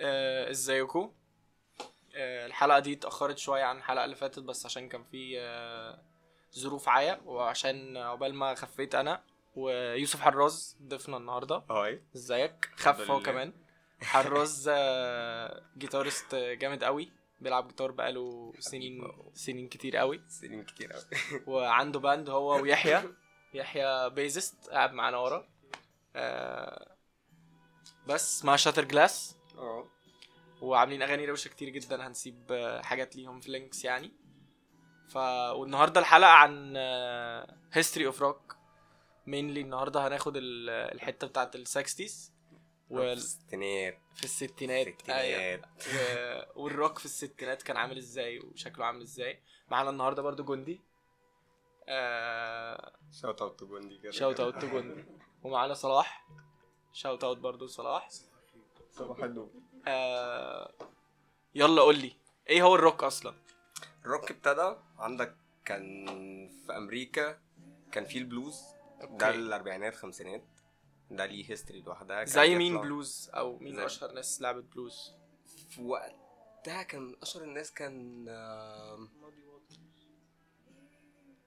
ازيكم. الحلقه دي اتاخرت شويه عن الحلقه اللي فاتت بس عشان كان في ظروف عيا وعشان عقبال ما خفيت انا ويوسف حراز ضيفنا النهارده. هاي ازيك؟ خف هو كمان. حراز جيتارست جامد قوي، بيلعب جيتار بقاله سنين كتير قوي وعنده باند هو ويحيى. يحيى بيزست قاعد معانا ورا بس مع شاتر جلاس، وعاملين اغاني روشه كتير جدا، هنسيب حاجات ليهم في لينكس يعني. والنهارده الحلقه عن هيستوري اوف روك مينلي. النهارده هناخد الحته بتاعه السكستيز والستينات في الستينات والروك في الستينات كان عامل ازاي وشكله عامل ازاي. معانا النهارده برضو جندي، شوت اوت تو جندي كده، شوت اوت تو جندي. ومعانا صلاح، شوت اوت برضو صلاح. صباح النور. يلا قولي ايه هو الروك اصلا. الروك ابتدى عندك كان في امريكا، كان فيه البلوز ده الاربعينات خمسينات، ده ليه هيستوري لوحدها. زي مين بلوز او مين اشهر ناس لعبت بلوز في وقتها؟ كان اشهر الناس كان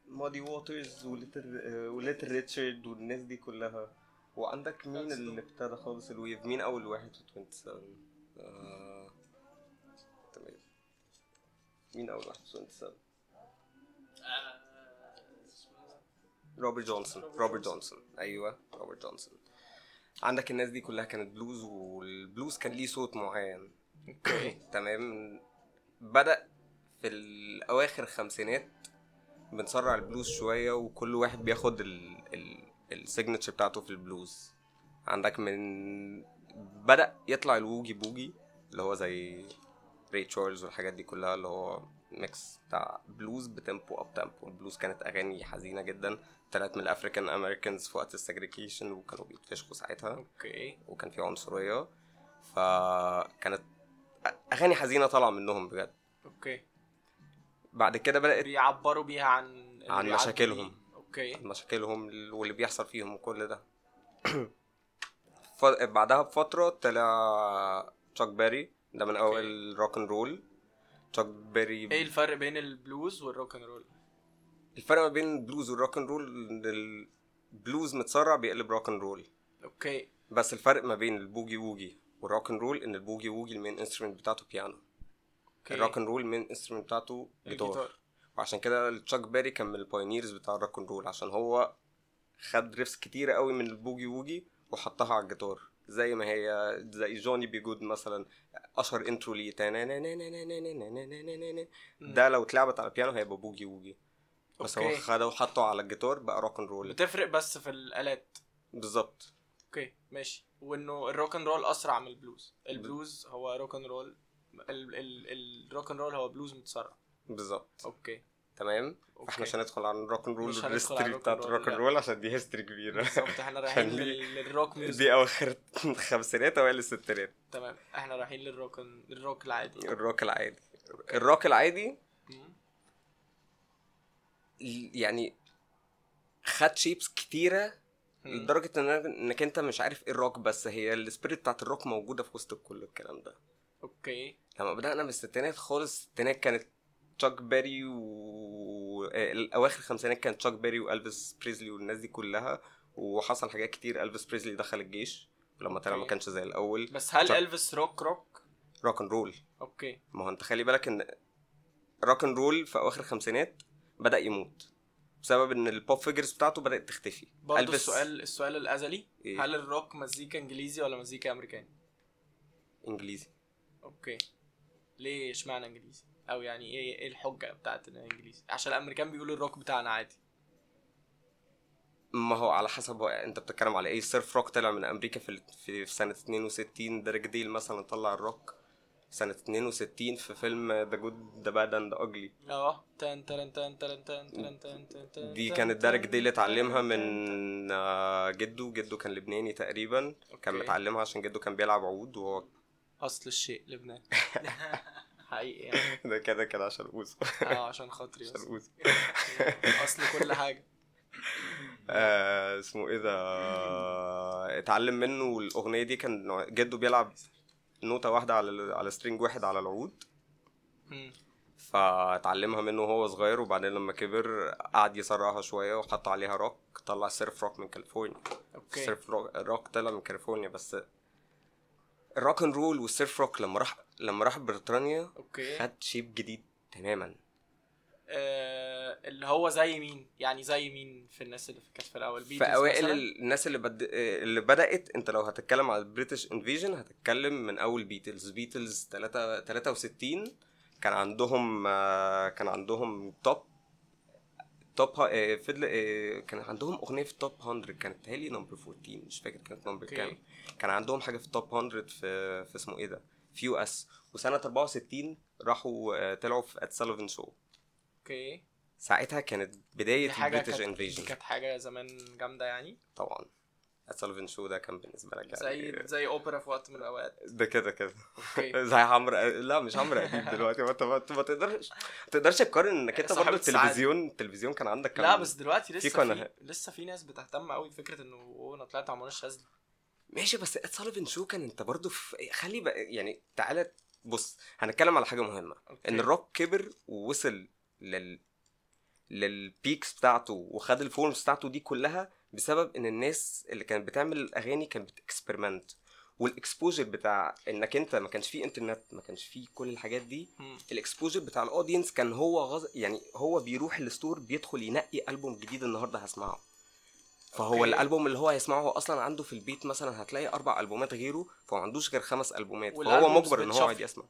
مادي ووترز وليتل ريتشارد والناس دي كلها. وعندك مين اللي ابتدى خالص الويف؟ مين اول واحد في 27؟ تمام. مين اول واحد في 27؟ روبرت جونسون. ايوه روبرت جونسون. عندك الناس دي كلها كانت بلوز، والبلوز كان ليه صوت معين. تمام. بدأ في الاواخر الخمسينات بنسرع البلوز شويه، وكل واحد بياخد السيجنتشر بتاعته في البلوز. عندك من بدأ يطلع الووجي بوجي اللي هو زي ري تشارلز والحاجات دي كلها، اللي هو ميكس بتاع بلوز بتمبو اب تمبو. البلوز كانت اغاني حزينه جدا، طلعت من الافريكان امريكانز في وقت السجريكيشن وكانوا بيتفشخوا ساعتها. وكان في عنصريه، فكانت اغاني حزينه طالعه منهم بجد. بعد كده بدأت يعبروا بيها عن مشاكلهم. مشاكلهم واللي بيحصل فيهم وكل ده. بعدها بفتره طلع تشاك بيري، ده من اول روك اند رول. تشاك بيري ايه الفرق بين البلوز والروك اند رول؟ الفرق ما بين البلوز والروك اند رول ان البلوز متسرع بيقلب روك اند رول. بس الفرق ما بين البوجي ووجي والروك اند رول ان البوجي ووجي المين انسترومنت بتاعته بيانو. الروك اند رول المين انسترومنت بتاعته جيتار. وعشان كده تشاك بيري كان من البايونيرز بتاع الروك اند رول، عشان هو خد ريفس كتيره قوي من البوجي ووجي وحطها على الجيتار زي ما هي، زي جوني بيجود مثلا. اشهر انترو ليه ده لو اتلعبت على البيانو هيبقى بوجي ووجي، بس هو خده وحطه على الجيتار بقى روك اند رول. بتفرق بس في الالات بالظبط. اوكي ماشي. وانه الروك اند رول اسرع من البلوز. البلوز هو روك اند رول، الروك اند رول هو بلوز متسرع بالظبط. اوكي تمام. احنا مش هندخل على الروك اند رول والهيستوري بتاع الروك اند رول عشان دي هيستوري كبيره. بالظبط. احنا رايحين للروك دي اواخر الخمسينات اوائل الستينات. تمام. احنا رايحين للروك العادي. الروك العادي يعني خد شيبس كتيره لدرجه انك انت مش عارف ايه الروك، بس هي السبيريت بتاعه الروك موجوده في وسط كل الكلام ده. اوكي. لما بدأنا من الستينات خالص، الستينات كانت تشاك بيري اواخر الخمسينات كان تشاك بيري والفيس بريسلي والناس دي كلها، وحصل حاجات كتير. الفيس بريسلي دخل الجيش ولما طلع ما كانش زي الاول. بس هل الفيس روك اند رول؟ اوكي. ما هو انت خلي بالك ان روك اند رول في اواخر الخمسينات بدأ يموت بسبب ان البوب فيجرز بتاعته بدأت تختفي. برضه السؤال الازلي إيه؟ هل الروك مزيكا انجليزي ولا مزيكا امريكاني؟ انجليزي. اوكي. ليه اشمعنى انجليزي؟ او يعني ايه الحجه بتاعت الانجليزي؟ عشان الامريكان بيقولوا الروك بتاعنا عادي. ما هو على حسب انت بتتكلم على ايه. السيرف روك طلع من امريكا في سنه 62. دريك ديل مثلا طلع الروك سنه 62 في فيلم ذا جود ذا باد اند ذا اجلي. تن تن تن تن تن تن. دي كانت دريك ديل اتعلمها من جده كان لبناني تقريبا. كان متعلمها عشان جده كان بيلعب عود وهو اصل الشيء لبنان حقيقي يعني. ده كده عشان اوزه عشان خاطري عشان اوزه اصل كل حاجه. اسمه ايه ده؟ اتعلم منه. والاغنيه دي كان جده بيلعب نوتة واحدة على سترينج واحد على العود. فتعلمها منه وهو صغير, وبعدين لما كبر قعد يسرعها شوية وحط عليها روك, طلع سيرف روك من كاليفورنيا. سيرف روك طلع من كاليفورنيا, بس الروك اند رول والسيرف روك لما راح بريطانيا خد شيب جديد تماما. اللي هو زي مين يعني, زي مين في الناس اللي في كانت في الاول, في اوائل الناس اللي بدات. انت لو هتتكلم على البريتش انفيجن هتتكلم من اول بيتلز. بيتلز 63 كان عندهم توب كان عندهم اغنيه في توب 100, كانت هالي نمبر 14 مش فاكر كانت نمبر كام. كان عندهم حاجه في توب 100 في اسمه ايه ده, في يو اس. وسنه 64 راحوا طلعوا في ات سالفن شو. اوكي, ساعتها كانت بدايه البريتش انفيجن. كانت حاجه زمان جامده يعني. طبعا السالفن شو ده كان بالنسبه لك زي اوبرا في وقت من الاوقات ده كده زي عمرو. لا مش عمرو اكيد. دلوقتي ما تقدرش تقارن انك انت برضه التلفزيون كان عندك كام. لا بس دلوقتي لسه في ناس بتهتم قوي بفكره انه انا طلعت عمرو الشاذلي ماشي, بس السالفن شو كان انت برضه خلي بقى يعني. تعالى بص, هنتكلم على حاجه مهمه. أوكي. ان الروك كبر ووصل للبيكس بتاعته وخد الفورمز بتاعته دي كلها بسبب ان الناس اللي كانت بتعمل الاغاني كانت بتكسبيرمنت, والاكسبوجر بتاع انك انت ما كانش فيه انترنت, ما كانش فيه كل الحاجات دي. الاكسبوجر بتاع الاودينس كان هو يعني هو بيروح الستور بيدخل ينقي البوم جديد النهارده هسمعه. فهو أوكي. الالبوم اللي هو هيسمعه هو اصلا عنده في البيت مثلا هتلاقي 4 ألبومات غيره, فهو عندوش غير 5 ألبومات, فهو مجبر ان هو عادي يسمع.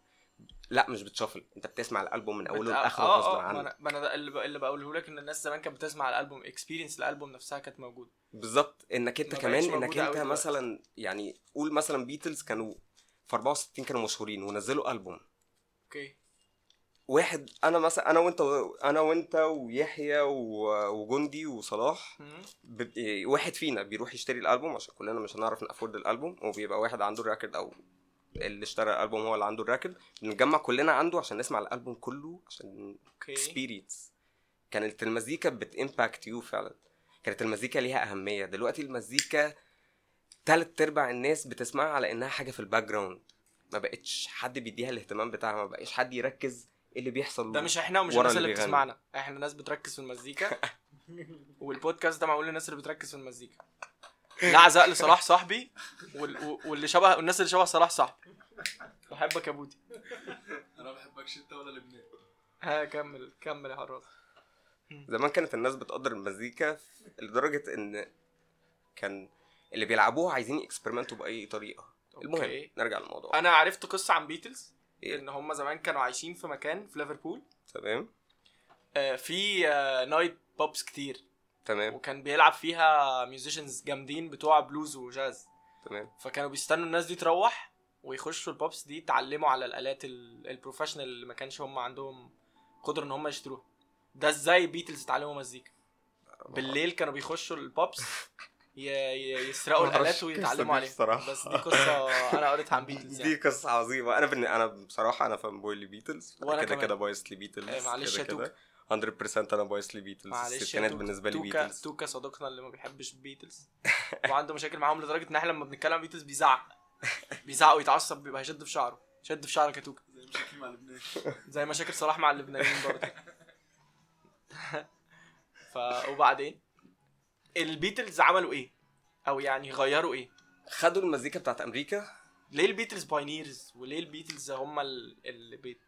لا مش بتشفل, انت بتسمع الالبوم من اوله لاخره غصب عنك. انا اللي بقوله لك ان الناس زمان كانت بتسمع الالبوم, اكسبيرينس الالبوم نفسها كانت موجوده بالظبط. انك انت كمان انك انت مثلا يعني قول مثلا بيتلز كانوا في 64 كانوا مشهورين ونزلوا البوم. اوكي, واحد انا مثلا انا وانت ويحيى وجندي وصلاح, واحد فينا بيروح يشتري الالبوم عشان كلنا مش هنعرف نافورد الالبوم, وبيبقى واحد عنده الريكورد او اللي اشترى الالبوم هو اللي عنده الراكد. بنتجمع كلنا عنده عشان نسمع الالبوم كله عشان اكسبيرينس. كانت المزيكا بتامباكت يو فعلا, كانت المزيكا ليها اهميه. دلوقتي المزيكا 3/4 الناس بتسمعها على انها حاجه في الباك جراوند, ما بقتش حد بيديها الاهتمام بتاعها, ما بقاش حد يركز ايه اللي بيحصل. ده مش احنا ومش الناس اللي بتسمعنا, احنا ناس بتركز في المزيكا. والبودكاست ده معمول للناس اللي بتركز في المزيكا. لا عزاء لصلاح صاحبي واللي شبه والناس اللي شبه صلاح صاحبي. بحبك يا بودي. انا بحبكش انت ولا لبنان. ها كمل يا حراز. زمان كانت الناس بتقدر المزيكا لدرجه ان كان اللي بيلعبوها عايزين يكسبيرمنتوا باي طريقه. المهم نرجع للموضوع. انا عرفت قصه عن بيتلز ان هم زمان كانوا عايشين في مكان في ليفربول, تمام, في نايت بوبس كتير, تمام, وكان بيلعب فيها ميوزيشنز جامدين بتوع بلوز وجاز, تمام. فكانوا بيستنوا الناس دي تروح ويخشوا البوبس دي يتعلموا على الالات البروفيشنال اللي ما كانش هم عندهم قدره ان هم يشتروها. ده ازاي بيتلز اتعلموا مزيكا؟ بالليل كانوا بيخشوا البوبس يسرقوا الالات ويتعلموا عليها. بس دي قصه انا قريتها عن بيتلز يعني. دي قصه عظيمه. انا بصراحه انا فان بوي لبيتلز, كده بايس لبيتلز, معلش كده 100% انا بايس لبيتلز. الستينات بالنسبه لي بيتلز. توكا صديقنا اللي ما بيحبش بيتلز وعنده مشاكل معاهم لدرجه ان احنا لما بنتكلم بيتلز بيزعق ويتعصب, بيبقى شد في شعرك يا توكا. زي مشاكل مع لبنان, زي مشاكل صلاح مع اللبنانيين برضه. وبعدين البيتلز عملوا ايه او يعني غيروا ايه؟ خدوا المزيكا بتاعت امريكا. ليه البيتلز باينيرز وليه البيتلز هم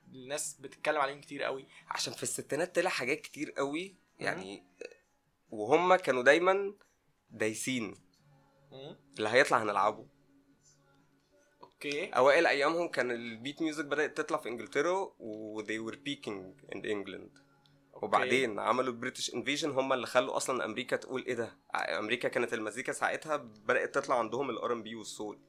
الناس بتتكلم عليهم كتير قوي؟ عشان في الستينات طلع حاجات كتير قوي يعني, وهم كانوا دايما دايسين اللي هيطلع هنلعبه. اوكي, اوائل ايامهم كان البيت ميوزك بدات تطلع في انجلترا و they were peaking in England. أوكي. وبعدين عملوا بريتش انفيجن, هم اللي خلوا اصلا امريكا تقول ايه ده. امريكا كانت المزيكا ساعتها بدات تطلع عندهم الار ام بي والسول.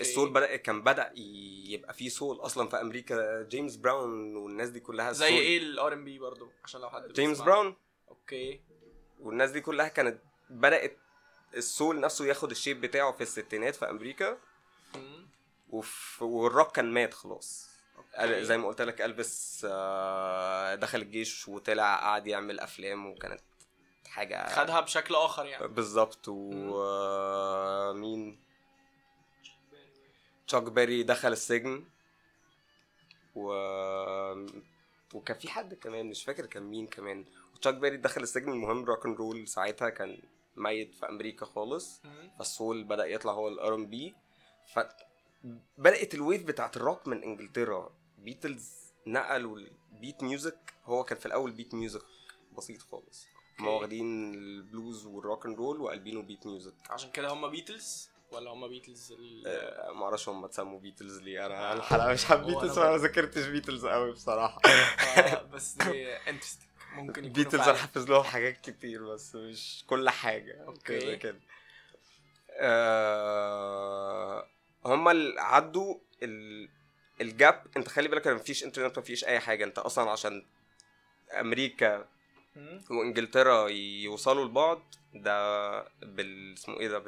السول كان بدأ يبقى فيه سول اصلا في امريكا. جيمس براون والناس دي كلها زي السول. ايه الار ام بي برضو عشان لو حد جيمس براون. اوكي, والناس دي كلها كانت بدأت السول نفسه ياخد الشيب بتاعه في الستينات في امريكا. والروك كان مات خلاص. أوكي. زي ما قلت لك الفيس دخل الجيش وطلع قاعد يعمل افلام, وكانت حاجه خدها بشكل اخر يعني بالظبط. ومين تشاك بيري دخل السجن وكان في حد كمان مش فاكر كان مين كمان. وتشاك بيري دخل السجن. المهم روك اند رول ساعتها كان ميت في امريكا خالص، فالسول بدا يطلع هو الار ام بي، فبدات الويف بتاعت الروك من انجلترا. بيتلز نقلوا البيت ميوزك، هو كان في الاول بيت ميوزك بسيط خالص، هم واخدين البلوز والروك اند رول وقلبينه بيت ميوزك. عشان كده هم بيتلز ولا هم بيتلز؟ ما اعرفش هم اتسموا بيتلز ليه. انا الحلقه مش حبيتلز وما ذاكرتش بيتلز قوي بصراحه. بس انترستنج. ممكن بيتلز حافظ لهم حاجات كتير بس مش كل حاجه. اوكي كده هم اللي عدوا الجاب. انت خلي بالك ما فيش انترنت، ما فيش اي حاجه. انت اصلا عشان امريكا وانجلترا يوصلوا لبعض ده بالاسمه ايه ده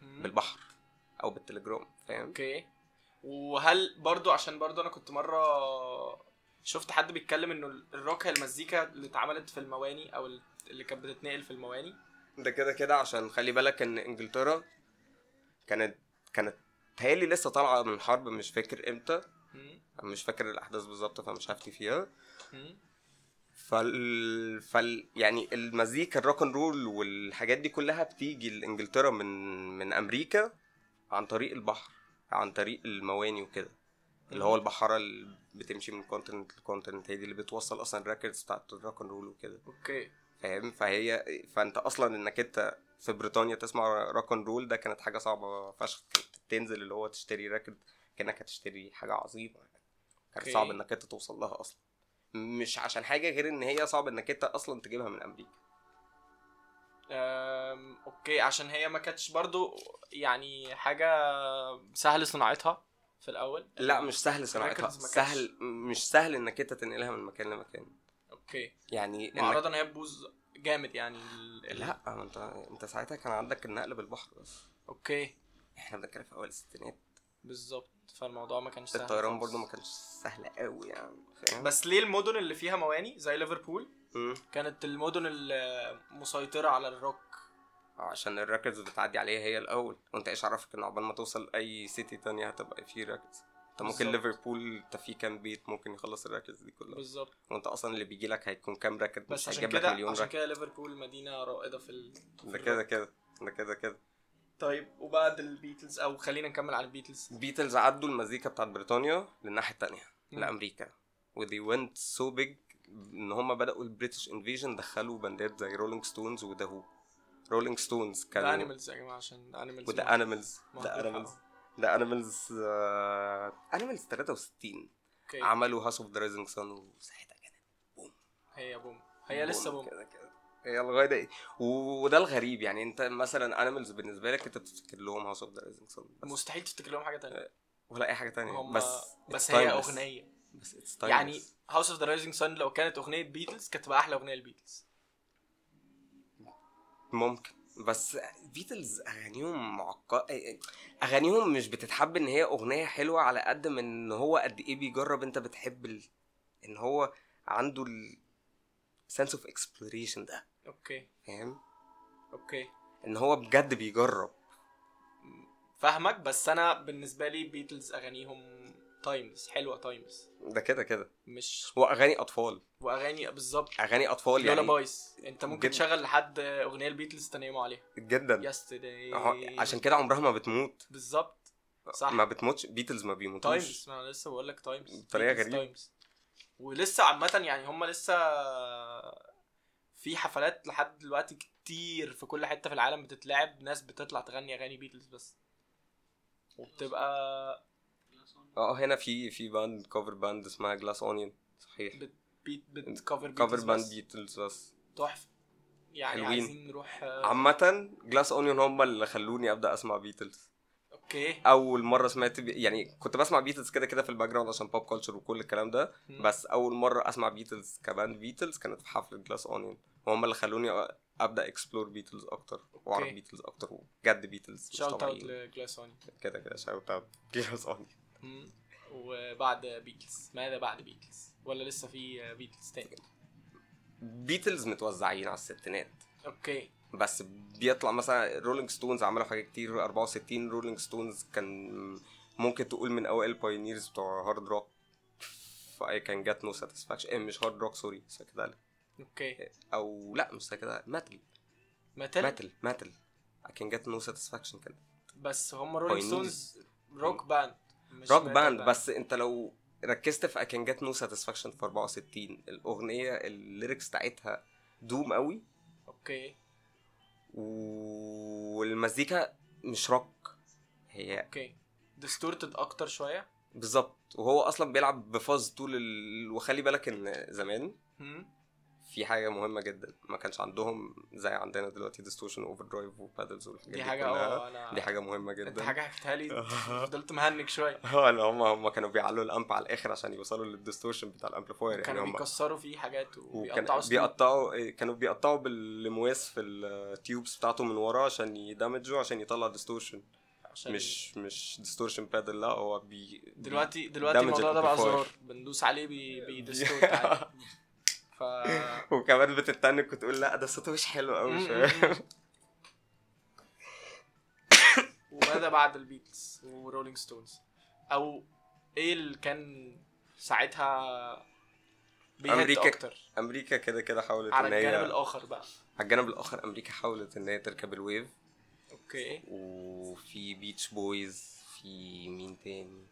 بالبحر او بالتليجرام، فاهم؟ اوكي. وهل برضو عشان برضو انا كنت مره شفت حد بيتكلم انه الروك المزيكا اللي اتعملت في المواني او اللي كانت بتتنقل في المواني ده كده كده، عشان خلي بالك ان انجلترا كانت تهيالي لسه طالعه من حرب، مش فاكر امتى، مش فاكر الاحداث بالظبط، فمش هفتي فيها. يعني المزيكا الروك اند رول والحاجات دي كلها بتيجي لانجلترا من امريكا عن طريق البحر، عن طريق المواني وكده، اللي هو البحاره اللي بتمشي من كونتيننت لكونتيننت، هي دي اللي بتوصل اصلا الريكوردز بتاعه الروك اند رول وكده. اوكي فاهم. فانت اصلا انك انت في بريطانيا تسمع روك اند رول ده كانت حاجه صعبه فشخ، تنزل اللي هو تشتري ريكورد كانك هتشتري حاجه عظيمه، كان صعب انك انت توصل لها اصلا، مش عشان حاجه غير ان هي صعب انك انت اصلا تجيبها من امريكا. اوكي. عشان هي ما كانتش برضو يعني حاجه سهل صناعتها في الاول. لا مش سهل صناعتها، سهل مش سهل انك انت تنقلها من مكان لمكان. اوكي. يعني معرضه ان هي تبوظ جامد يعني لا انت ساعتها كان عندك النقل بالبحر بس. اوكي. احنا بنتكلم في اول الستينات بالظبط، فالموضوع ما كانش سهل. الطيران برضو ما كانش سهل قوي يعني، فاهم؟ بس ليه المدن اللي فيها مواني زي ليفربول كانت المدن المسيطره على الروك؟ عشان الركز بتعدي عليها هي الاول، وانت ايش عرفك ان عقبال ما توصل اي سيتي تانية هتبقى فيه ركز؟ انت ممكن ليفربول انت فيه كام بيت ممكن يخلص الركز دي كلها بالظبط، وانت اصلا اللي بيجي لك هيكون كام ركز، مش هيجيب لك مليون ركز. عشان كده ليفربول مدينه رائده في كده. طيب وبعد البيتلز، او خلينا نكمل على البيتلز. البيتلز عدوا المزيكا بتاعت بريطانيا للناحيه الثانيه لامريكا، ودي وينت سو بيج ان هم بداوا البريتش انفيجن، دخلوا باندات زي رولينج ستونز وده هو. رولينج ستونز كانوا ده انيمالز يا جماعه، عشان انيمالز وده انيمالز انيمالز 63 عملوا هاوس اوف ذا رايزنج سان، وساعتها كانت بوم، هي بوم، هي لسه بوم كده لغايه ده. وده الغريب يعني، انت مثلا انيمالز بالنسبه لك انت بتفتكر لهم هاوس اوف ذا رايزنج سان، مستحيل تفتكر لهم حاجه تانية ولا اي حاجه تانية، بس هي اغنيه بس يعني. هاوس اوف ذا رايزنج سان لو كانت اغنيه بيتلز كانت تبقى احلى اغنيه للبيتلز ممكن، بس بيتلز اغانيهم معقده، اغانيهم مش بتتحب ان هي اغنيه حلوه على قد ما ان هو قد ايه بيجرب. انت بتحب ان هو عنده السنس اوف اكسبلوريشن ده. اوكي فاهم. اوكي. ان هو بجد بيجرب. فاهمك. بس انا بالنسبه لي بيتلز اغانيهم تايمز حلوه، تايمز ده كده كده مش واغاني اطفال، واغاني بالظبط اغاني اطفال يعني. بايس انت ممكن تشغل لحد اغنيه البيتلز تنيموا عليها جدا. يستداي عشان كده عمرها ما بتموت. بالظبط صح، ما بتموتش. بيتلز ما بيموتوش. تايمز، انا لسه بقول لك تايمز بطريقه غريبه. ولسه عامه يعني هم لسه في حفلات لحد دلوقتي كتير في كل حته في العالم بتتلعب، ناس بتطلع تغني اغاني بيتلز بس، وبتبقى هنا في باند كوفر باند اسمها جلاس اونيون. صحيح. بت كوفر باند بيتلز بس تحفه يعني. عايزين نروح عامه جلاس اونيون هم اللي خلوني ابدا اسمع بيتلز. اوكي. اول مره سمعت يعني كنت بسمع بيتلز كده كده في الباك جراوند عشان بوب كلتشر وكل الكلام ده، بس اول مره اسمع بيتلز كباند بيتلز كانت في حفله جلاس اونيون، وهم اللي خلوني ابدا اكسبلور بيتلز اكتر واعرف بيتلز اكتر بجد. بيتلز شاوت اوت لجلاس اونيون كده شاوت اوت جلاس اونيون. وبعد بيتلز ماذا بعد بيتلز؟ ولا لسه في بيتلز تاني؟ بيتلز متوزعين على الستينات. اوكي. بس بيطلع مثلا رولينج ستونز عملوا حاجات كتير 64. رولينج ستونز كان ممكن تقول من اوائل البايونيرز بتوع هارد روك. فاي كان جات نو ساتسفاكشن إيه مش هارد روك سوري سكدال اوكي او لا مش سكدال ماتل I can get no satisfaction كده. بس هم رولينج ستونز روك باند مش روك باند. بس انت لو ركزت في I can get no satisfaction في 64 الاغنيه الليركس بتاعتها دوم قوي اوكي والمزيكا مش روك هي اوكي ديستورتد اكتر شويه بالظبط. وهو اصلا بيلعب بفاز طول وخلي بالك ان زمان في حاجه مهمه جدا ما كانش عندهم زي عندنا دلوقتي ديستورشن اوفر درايف وبادلز والحاجات دي دي حاجه مهمه جدا. دي حاجه حكيتها لي فضلت مهنج شويه هم كانوا بيعلوا الامب على الاخر عشان يوصلوا للديستورشن بتاع الامبليفاير يعني كانوا بيكسروا فيه حاجات وبيقطعوا بالمواس في التيوبس بتاعته من ورا عشان يدمجوا عشان يطلع ديستورشن مش ديستورشن بادل. لا هو دلوقتي الموضوع ده بقى ظاهر بندوس عليه بيديستورت عادي وكمان بتتنك وتقول لا ده صوته مش حلو قوي شويه. وماذا بعد البيتلز ورولينج ستونز او ايه اللي كان ساعتها بيهد اكتر؟ امريكا كده كده حاولت ان هي على الجانب الاخر بقى امريكا حاولت ان هي تركب الويف اوكي وفي بيتش بويز في مين تاني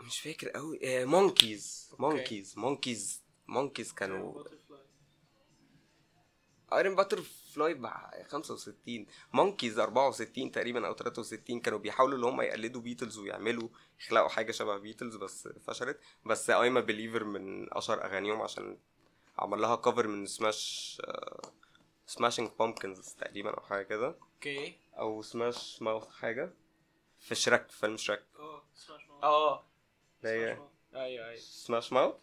مش فاكر قوي. مونكيز كانوا ايرن باتر فلاي بقى 65 مونكيز 64 تقريبا او 63 كانوا بيحاولوا ان هم يقلدوا بيتلز ويعملوا يخلقوا حاجه شبه بيتلز بس فشلت. بس ايما بليفر من اشهر اغانيهم عشان عمل لها كفر من سماشينج بامبكنز تقريبا او حاجه كده اوكي او سماش ماوث حاجه في شرك فيلم شرك سماش ماوث ايوه سماش ماوث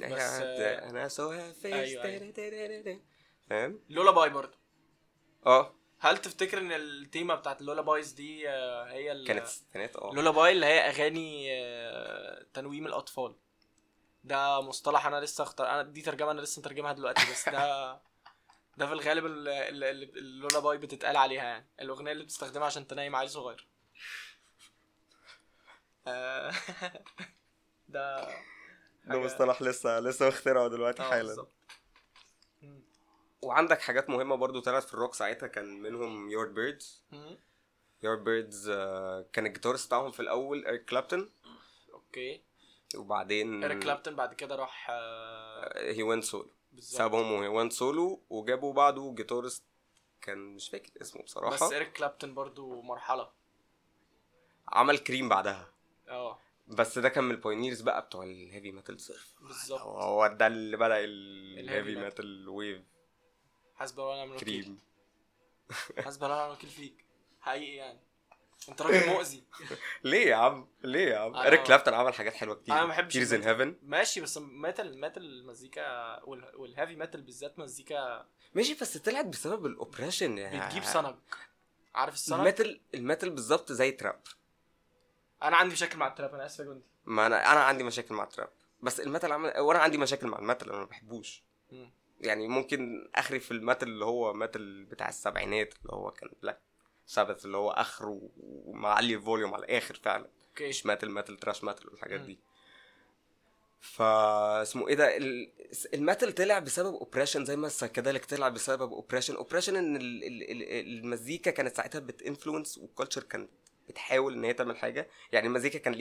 انا سوها فيس فاهم لولا باي برضه هل تفتكر ان التيمه بتاعه اللولا بايز دي هي كانت ستينات لولا باي اللي هي اغاني تنويم الاطفال ده مصطلح انا لسه دي ترجمه انا لسه مترجمها دلوقتي بس ده في الغالب اللولا باي بتتقال عليها يعني الاغنيه اللي بتستخدمها عشان تنايم عيل صغير ده مصطلح لسه اخترعه دلوقتي حالا. وعندك حاجات مهمه برضو طلعت في الروك ساعتها كان منهم يور بيردز كان الجيتارست بتاعهم في الاول إريك كلابتون اوكي وبعدين إريك كلابتون بعد كده راح هيوان سولو سابهم وهيوان سولو وجابوا بعده جيتارست كان مش فاكر اسمه بصراحه بس إريك كلابتون برضو مرحله عمل كريم بعدها بس ده كان من البايونيرز بقى بتوع الهيفي ميتال صرف بالظبط. هو ده اللي بدأ الهيفي ميتال ويف حسب انا من كريم حسب انا وكيل فيك حقيقي يعني انت راجل مؤذي ليه يا عم إريك كلابتون عمل حاجات حلوه كتير تيرز ان هيفن ماشي بس ميتال المزيكا والهيفي ميتال بالذات مزيكا ماشي بس طلعت بسبب الاوبريشن يعني بتجيب سنج عارف السنج الميتال بالظبط زي تراب. انا عندي مشاكل مع التراب انا اسف يا جندي ما انا عندي مشاكل مع التراب بس الميتال وانا عندي مشاكل مع الميتال انا ما بحبوش يعني ممكن اخري في الميتال اللي هو ميتال بتاع السبعينات اللي هو كان بلاك سابث اللي هو اخره ومعلي الفوليوم على الاخر فعلا اوكي مش ميتال تراش ميتال والحاجات دي فاسمه ايه ده الميتال طلع بسبب اوبريشن زي ما السايكاديليك طلع بسبب اوبريشن ان المزيكا كانت ساعتها بتانفلونس والكالتشر كانت بتحاول ان هي تعمل حاجه يعني المزيكا كان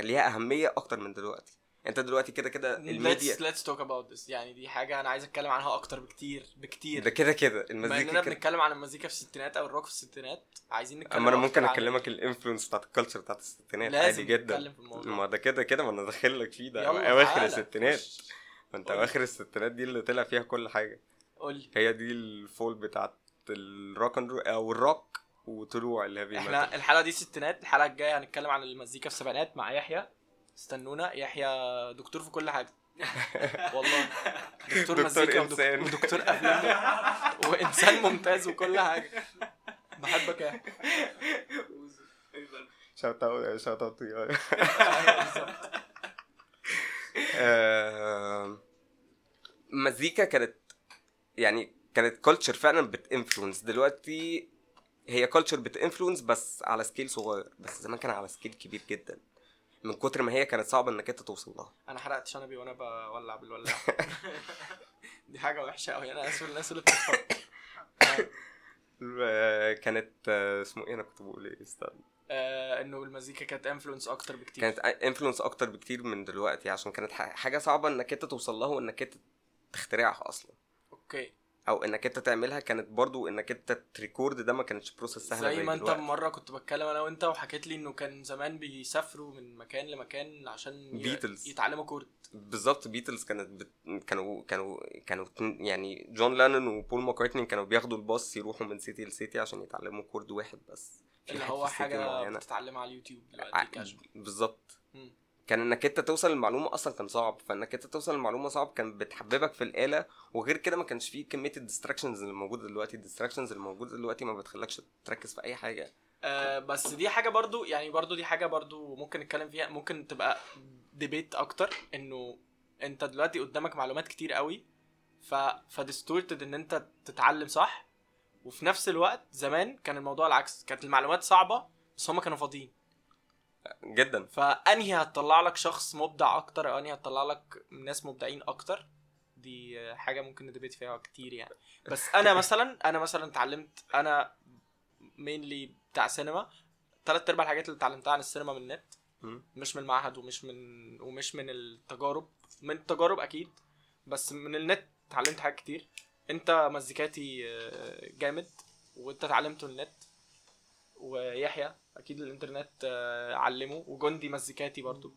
ليها اهميه اكتر من دلوقتي. انت دلوقتي كده الميديا let's talk about this يعني دي حاجه انا عايز اتكلم عنها اكتر بكتير ده كده المزيكا بما اننا بنتكلم عن المزيكا في الستينات او الروك في الستينات عايزين نتكلم اما انا ممكن اكلمك الانفلونس بتاعه الكالتشر بتاعه الستينات عادي جدا ما ده كده ما انا داخل لك فيه ده اواخر الستينات انت اواخر الستينات دي اللي طلع فيها كل حاجه قولي هي دي الفول بتاعه الروك او الروك وطلوع الهيفي ميتال. احنا الحلقه دي ستينات الحلقه الجايه هنتكلم عن المزيكا في السبعينات مع يحيى استنونا. يحيى دكتور في كل حاجه والله دكتور مزيكا ودكتور افلام وانسان ممتاز وكل حاجه بحبك يا شاطر مزيكا كانت كلتشر فعلا بتانفلونس. دلوقتي هي كلتشر بتانفلونس بس على سكيل صغير, بس زمان كان على سكيل كبير جدا من كتر ما هي كانت صعبه انك انت توصل لها. انا حرقت شنبي وانا بولع بالولاعه دي حاجه وحشه قوي, انا اسف الناس اللي بتتفرج. كانت اسمه ايه, انا كنت بقول ايه, استنى, انه المزيكا كانت انفلونس اكتر بكتير, كانت انفلونس اكتر بكتير من دلوقتي عشان كانت حاجه صعبه انك انت توصل لها وانك انت تخترعها اصلا. اوكي, او انك انت تعملها, كانت برضو انك انت تريكورد ده ما كانتش بروسس سهله زي ما انت مره كنت بتكلم انا وانت وحكيت لي انه كان زمان بيسافروا من مكان لمكان عشان يتعلموا كورد. بالظبط, بيتلز كانت كانوا يعني جون لانون وبول ماكارتني كانوا بياخدوا الباص يروحوا من سيتي لسيتي عشان يتعلموا كورد واحد بس, اللي هو حاجه بتتعلمها على اليوتيوب دلوقتي. بالظبط, كان انك انت توصل المعلومه اصلا كان صعب, فانك انت توصل المعلومه صعب كان بتحببك في الاله, وغير كده ما كانش فيه كميه الديستراكشنز اللي موجوده دلوقتي. الديستراكشنز اللي موجوده دلوقتي ما بتخلكش تركز في اي حاجه. بس دي حاجه برضو, يعني برضو دي حاجه برضو ممكن نتكلم فيها, ممكن تبقى ديبيت اكتر, انه انت دلوقتي قدامك معلومات كتير قوي فديستورتد ان انت تتعلم صح, وفي نفس الوقت زمان كان الموضوع العكس, كانت المعلومات صعبه بس هم كانوا فاضيين جدا. فانهي هتطلع لك شخص مبدع اكتر, او انهي هتطلع لك ناس مبدعين اكتر, دي حاجه ممكن ندبيت فيها كتير يعني. بس انا مثلا اتعلمت, انا مينلي بتاع سينما, 3/4 الحاجات اللي اتعلمتها عن السينما من النت, مش من المعهد ومش من التجارب, من التجارب اكيد بس من النت اتعلمت حاجات كتير. انت مزيكاتي جامد وانت اتعلمته النت, ويحيى اكيد الانترنت علمه, وجندي مزيكاتي برضو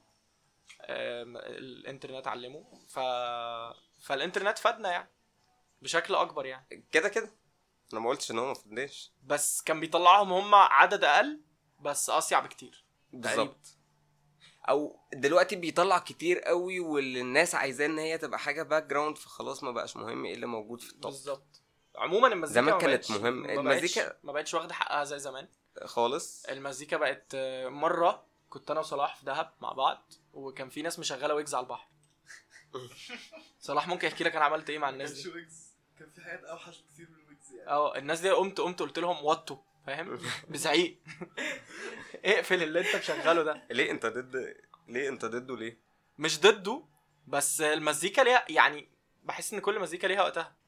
الانترنت علمه. فالانترنت فادنا يعني بشكل اكبر يعني, كده انا ما قلتش ان هو ما فادناش, بس كان بيطلعهم هم عدد اقل بس اصعب كتير. بالظبط, او دلوقتي بيطلع كتير قوي واللي الناس عايزاه ان هي تبقى حاجه باك جراوند, فخلاص ما بقاش مهم ايه اللي موجود في الطب. بالظبط, عموما المزيكا زمان كانت مهمه, المزيكا ما بقتش واخده حقها زي زمان خالص. المزيكا بقت, مره كنت انا وصلاح في دهب مع بعض وكان في ناس مشغله ويجز على البحر. صلاح ممكن يحكي لك انا عملت ايه مع الناس دي. كان في حاجات اوحش كتير من الويجز يعني. الناس دي قمت قلت لهم وطوا, فاهم, بزعيق اقفل اللي انت مشغله ده. ليه انت ضده؟ ليه مش ضده, بس المزيكا ليها يعني, بحس ان كل مزيكا ليها وقتها.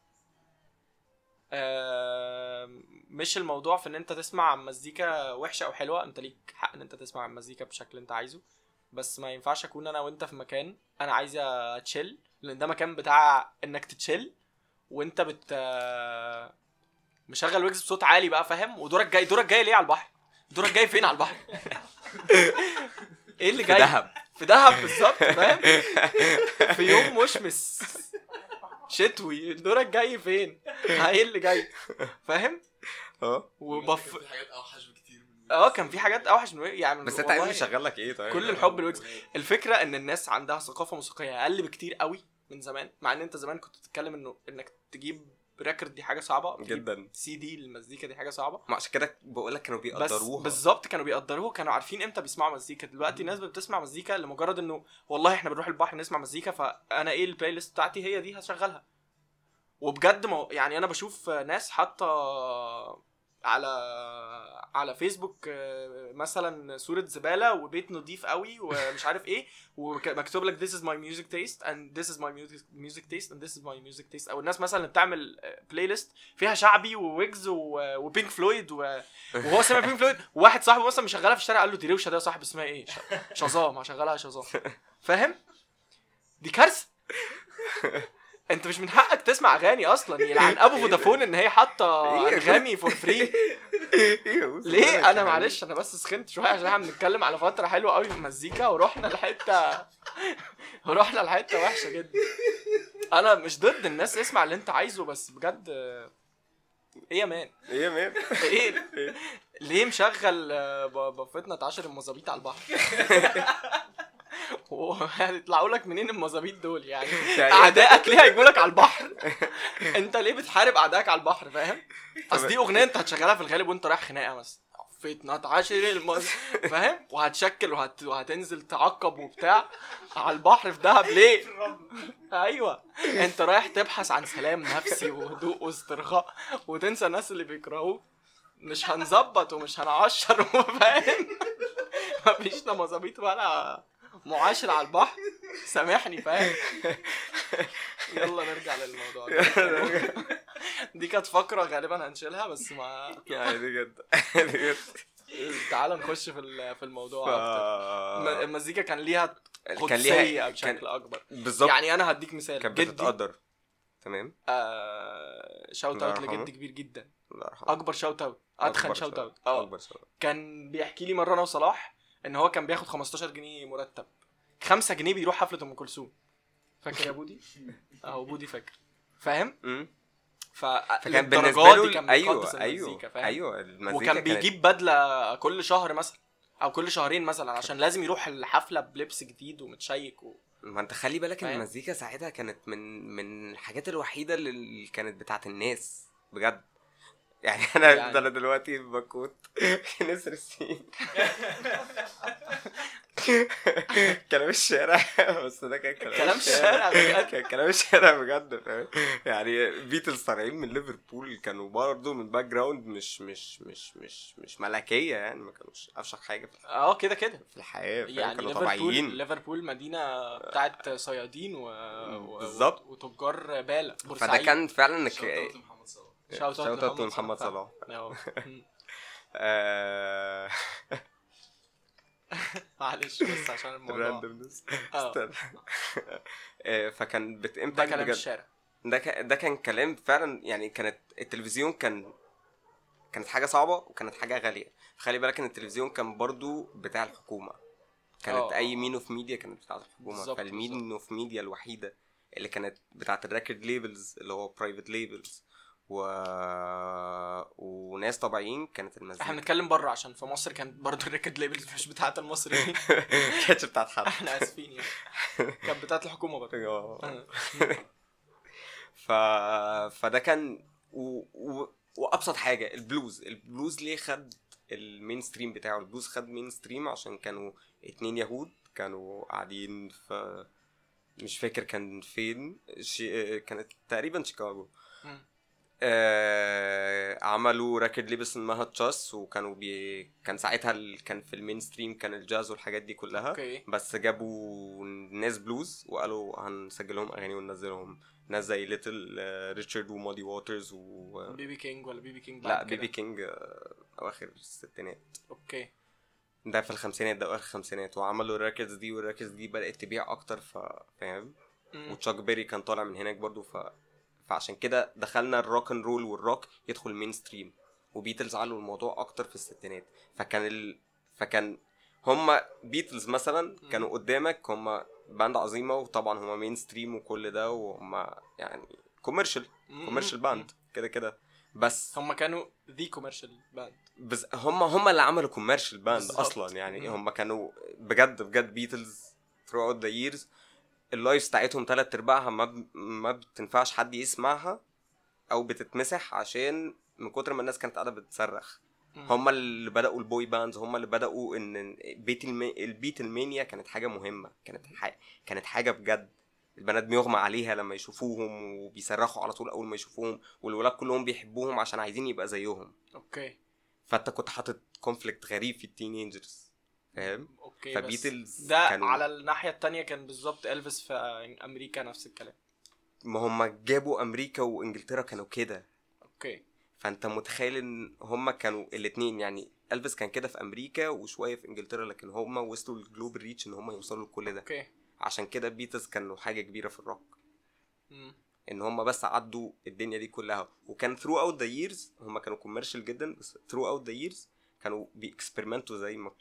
مش الموضوع في ان انت تسمع مزيكا وحشه او حلوه, انت ليك حق ان انت تسمع مزيكا بشكل انت عايزه, بس ما ينفعش اكون انا وانت في مكان انا عايز اتشيل, لان ده مكان بتاع انك تتشيل وانت مشغل ويجز بصوت عالي بقى, فاهم, ودورك جاي ليه على البحر, دورك جاي فين على البحر؟ ايه اللي جاي في دهب بالظبط, فاهم, في يوم مشمس شتوي, دورك جاي فين, ايه اللي جاي, فاهم. كان في حاجات اوحش بكتير من كان في حاجات اوحش من يعني, بس انت عايز يشغل لك ايه؟ طيب كل الحب الويجز. الفكره ان الناس عندها ثقافه موسيقيه اقل بكتير قوي من زمان, مع ان انت زمان كنت بتتكلم انه انك تجيب ريكورد دي حاجه صعبه جدا, سي دي المزيكا دي حاجه صعبه, عشان كده بقول لك كانوا بيقدروها. بالظبط, كانوا بيقدروها, كانوا عارفين امتى بيسمعوا مزيكا. دلوقتي الناس بتسمع مزيكا لمجرد انه والله احنا بنروح البحر نسمع مزيكا, فانا ايه البلاي ليست بتاعتي هي دي هشغلها. وبجد ما يعني انا بشوف ناس حاطه على فيسبوك مثلا صوره زباله وبيت نضيف قوي ومش عارف ايه, ومكتوب لك this is my music taste and this is my music taste and this is my music taste. او الناس مثلا بتعمل بلاي ليست فيها شعبي وويجز وبينك فلويد وهو سمع بينك فلويد, واحد صاحبه مثلا مشغلها في الشارع قال له دي روشه ده يا صاحبي, اسمها ايه, شازام, هشغلها شازام, فاهم. دي كارثه. انت مش من حقك تسمع اغاني اصلا, يلعن ابو فودافون ان هي حاطه اغاني فور فري. ليه؟ انا معلش انا بس سخنت شويه عشان احنا بنتكلم على فتره حلوه قوي في المزيكا ورحنا لحته وحشه جدا. انا مش ضد الناس اسمع اللي انت عايزه, بس بجد ايه يا مان ايه ليه مشغل بفتنا 10 المزابيط على البحر؟ هيطلعوا لك منين المزابيط دول يعني اعدائك ليه هيجوا لك على البحر؟ انت ليه بتحارب اعدائك على البحر, فاهم؟ اصل دي اغنيه انت هتشغلها في الغالب وانت رايح خناقه مثلا, فتنه 10 فاهم, وهتشكل وهتنزل تعقب وبتاع على البحر في دهب ليه؟ ايوه, انت رايح تبحث عن سلام نفسي وهدوء واسترخاء وتنسى الناس اللي بيكرهوك. مش هنظبط ومش هنعشر وفاهم مفيش لا مظابيط ولا معاشر على البحر سامحني فاهم. يلا نرجع للموضوع دي كانت فقرة غالبا هنشيلها بس ما يعني دي جدا. تعال نخش في الموضوع اكتر. المزيكا كان ليها قدسية بشكل اكبر يعني. انا هديك مثال، كانت بتتقدر تمام. شاوت اوت لجد كبير جدا، اكبر شاوت اوت، ادخن شاوت اوت. كان بيحكي لي مره انا وصلاح ان هو كان بياخد 15 جنيه مرتب، 5 جنيه بيروح حفله ام كلثوم. فاكر يا بودي؟ اهو بودي فاكر فاهم. فكان بالنسبه له كان ايوه المزيكا، وكان بيجيب بدله كل شهر مثلا او كل شهرين مثلا عشان لازم يروح الحفله بلبس جديد ومتشيك ما انت خلي بالك ان المزيكا ساعتها كانت من الحاجات الوحيده اللي كانت بتاعه الناس بجد يعني. انا دلوقتي بكوت نسر السين كلام الشارع، بس ده كان كلام الشارع بجد، كلام الشارع بجد يعني. بيتلز طالعين من ليفربول كانوا برضه من باك جراوند مش ملكيه يعني، ما كانوش افشخ حاجه كده في الحياه يعني. كانوا طبيعيين. ليفربول مدينه بتاعت صيادين بالظبط وتجار باله. فده كان فعلا شاوتات محمد صلاح. معلش بس عشان الموضوع فكان بتامتع كلام الشارع ده كان كلام فعلا يعني. كانت التلفزيون كانت حاجه صعبه وكانت حاجه غاليه. خلي بالك ان التلفزيون كان برضو بتاع الحكومه، كانت اي مين اوف ميديا كانت بتاع الحكومه. فالمين اوف ميديا الوحيده اللي كانت بتاعه الريكورد ليبلز اللي هو برايفت ليبلز وناس طبيعيين كانت المزيكا. احنا بنتكلم بره عشان في مصر كانت برضو الريكورد ليبلز مش بتاعه المصريين، كانت بتاعه حد، احنا اسفين يعني، كانت بتاعه الحكومه برضو. فده كان وابسط حاجه البلوز ليه خد المين ستريم بتاعه؟ البلوز خد مين ستريم عشان كانوا 2 يهود كانوا قاعدين في مش فاكر كان فين، كانت تقريبا شيكاغو. عملوا راكد لبس انها تشاس، وكانوا كان ساعتها كان في المين ستريم كان الجاز والحاجات دي كلها okay. بس جابوا ناس بلوز وقالوا هنسجلهم اغاني وننزلهم، ناس زي ليتل ريتشارد ومادي ووترز بيبي كينج ولا بيبي كينج لا بيبي كينج اواخر الستينات اوكي okay. ده في الخمسينات، ده اواخر الخمسينات. وعملوا الراكدز دي والراكدز دي بدات تبيع اكتر فاهم. وتشاك بيري كان طالع من هناك برضو فعشان كده دخلنا الروك اند رول والروك يدخل المين ستريم، وبيتلز علوا الموضوع اكتر في الستينات. فكان هما بيتلز مثلا كانوا قدامك، هما باند عظيمه وطبعا هما مين ستريم وكل ده، وهما يعني كوميرشال باند كده بس هما كانوا ذي كوميرشال باند. بس هما اللي عملوا كوميرشال باند اصلا يعني. هما كانوا بجد بيتلز throughout the years اللايف بتاعتهم 3/4 ما بتنفعش حد يسمعها او بتتمسح عشان من كتر ما الناس كانت قاعده بتصرخ. هم اللي بداوا البوي باندز، هم اللي بداوا ان البيتلمانيا كانت حاجه مهمه، كانت حاجه بجد البنات بيغمى عليها لما يشوفوهم وبيصرخوا على طول اول ما يشوفوهم، والولاد كلهم بيحبوهم عشان عايزين يبقى زيهم اوكي. فانت كنت حاطط كونفليكت غريب في التينيجرز فاهم. فبيتلز ده كانوا... على الناحيه الثانيه كان بالظبط إلفيس في امريكا نفس الكلام. ما هم جابوا امريكا وانجلترا كانوا كده اوكي. فانت متخيل ان هم كانوا الاثنين يعني. إلفيس كان كده في امريكا وشويه في انجلترا، لكن هم وصلوا للجلوبال ريتش ان هم يوصلوا لكل ده أوكي. عشان كده بيتلز كانوا حاجه كبيره في الروك ان هم بس عدوا الدنيا دي كلها. وكان ثرو اوت ذا ييرز هم كانوا كوميرشال جدا، بس ثرو اوت ذا ييرز كانوا بيكسبيرمنتوا زي ما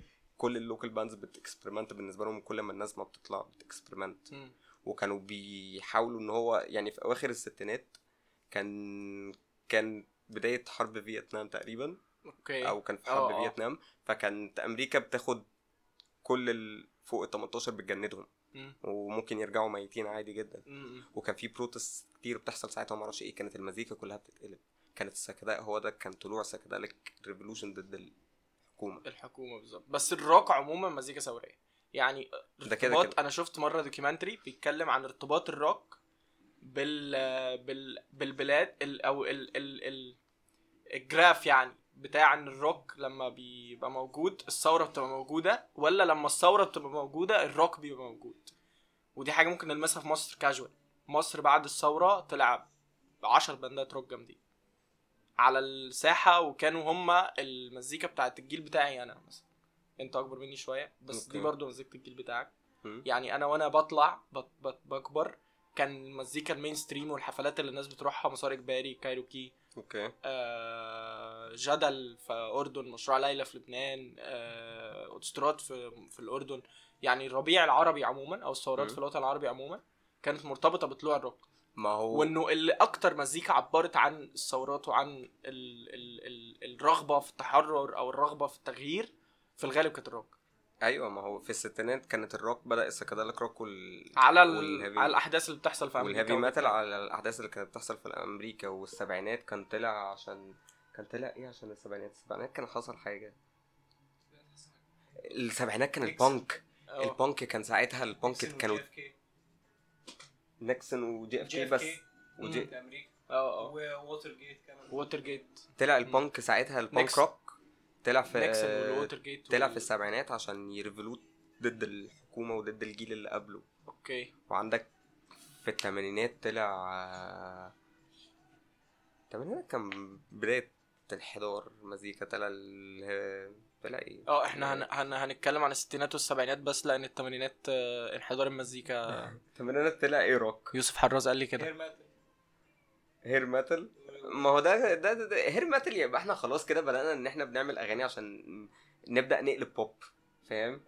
كل اللوكال باندز بتكسبرمنت. بالنسبه لهم كل ما الناس ما بتطلع بتكسبرمنت، وكانوا بيحاولوا ان هو يعني في اواخر الستينات كان بدايه حرب فيتنام تقريبا أوكي. او كان في حرب فيتنام، فكانت امريكا بتاخد كل فوق ال 18 بتجندهم وممكن يرجعوا ميتين عادي جدا. وكان في بروتست كتير بتحصل ساعتها وما اعرفش ايه. كانت المزيكا كلها بتتقلب، كانت السكداء هو ده كان طلوع سكدالك ريفولوشن ضد الحكومه بالظبط. بس الروك عموما مزيكا ثوريه يعني. ارتباط انا شفت مره دوكيومنتري بيتكلم عن ارتباط الروك بالبلاد او الجراف يعني بتاع ان الروك لما بيبقى موجود الثوره بتبقى موجوده, ولا لما الثوره بتبقى موجوده الروك بيبقى موجود. ودي حاجه ممكن نلمسها في مصر كاجوال. مصر بعد الثوره طلع 10 باندات روك جامدين على الساحه, وكانوا هما المزيكا بتاعه الجيل بتاعي انا مثلا. انت اكبر مني شويه بس دي برضو مزيكه الجيل بتاعك. يعني انا وانا بطلع بكبر كان المزيكا المينستريم والحفلات اللي الناس بتروحها مسار اجباري, كايروكي, اوكي, جدل في الاردن, مشروع ليلى في لبنان, اوتسترات في الاردن. يعني الربيع العربي عموما او الثورات في الوطن العربي عموما كانت مرتبطه بطلوع الروك. ما هو وانه اللي اكتر مزيكا عبرت عن الثورات وعن الرغبه في التحرر او الرغبه في التغيير في الغالب كانت الروك. ايوه, ما هو في الستينات كانت الروك بدا السكادلك روك على الاحداث اللي بتحصل في امريكا, والهيفي ميتال على الاحداث اللي كانت بتحصل في امريكا. والسبعينات كان طلع عشان السبعينات كان حصل حاجه. السبعينات كان البانك كان ساعتها البانك كانوا نيكسون وجي اف كي بس وجي امريكا ووتر جيت طلع البانك ساعتها, البانك روك طلع في السبعينات عشان يريفولوت ضد الحكومه وضد الجيل اللي قبله. اوكي. وعندك في الثمانينات الثمانينات كان بدايه الحضار مزيكا. طلع ايه احنا هنتكلم عن الستينات والسبعينات بس, لان الثمانينات انحدار المزيكا. الثمانينات طلع ايه روك. يوسف حراز قال لي كده هير ميتال. ما هو ده هير ميتال, يبقى احنا خلاص كده بدأنا ان احنا بنعمل اغاني عشان نبدأ نقلب بوب, فاهم؟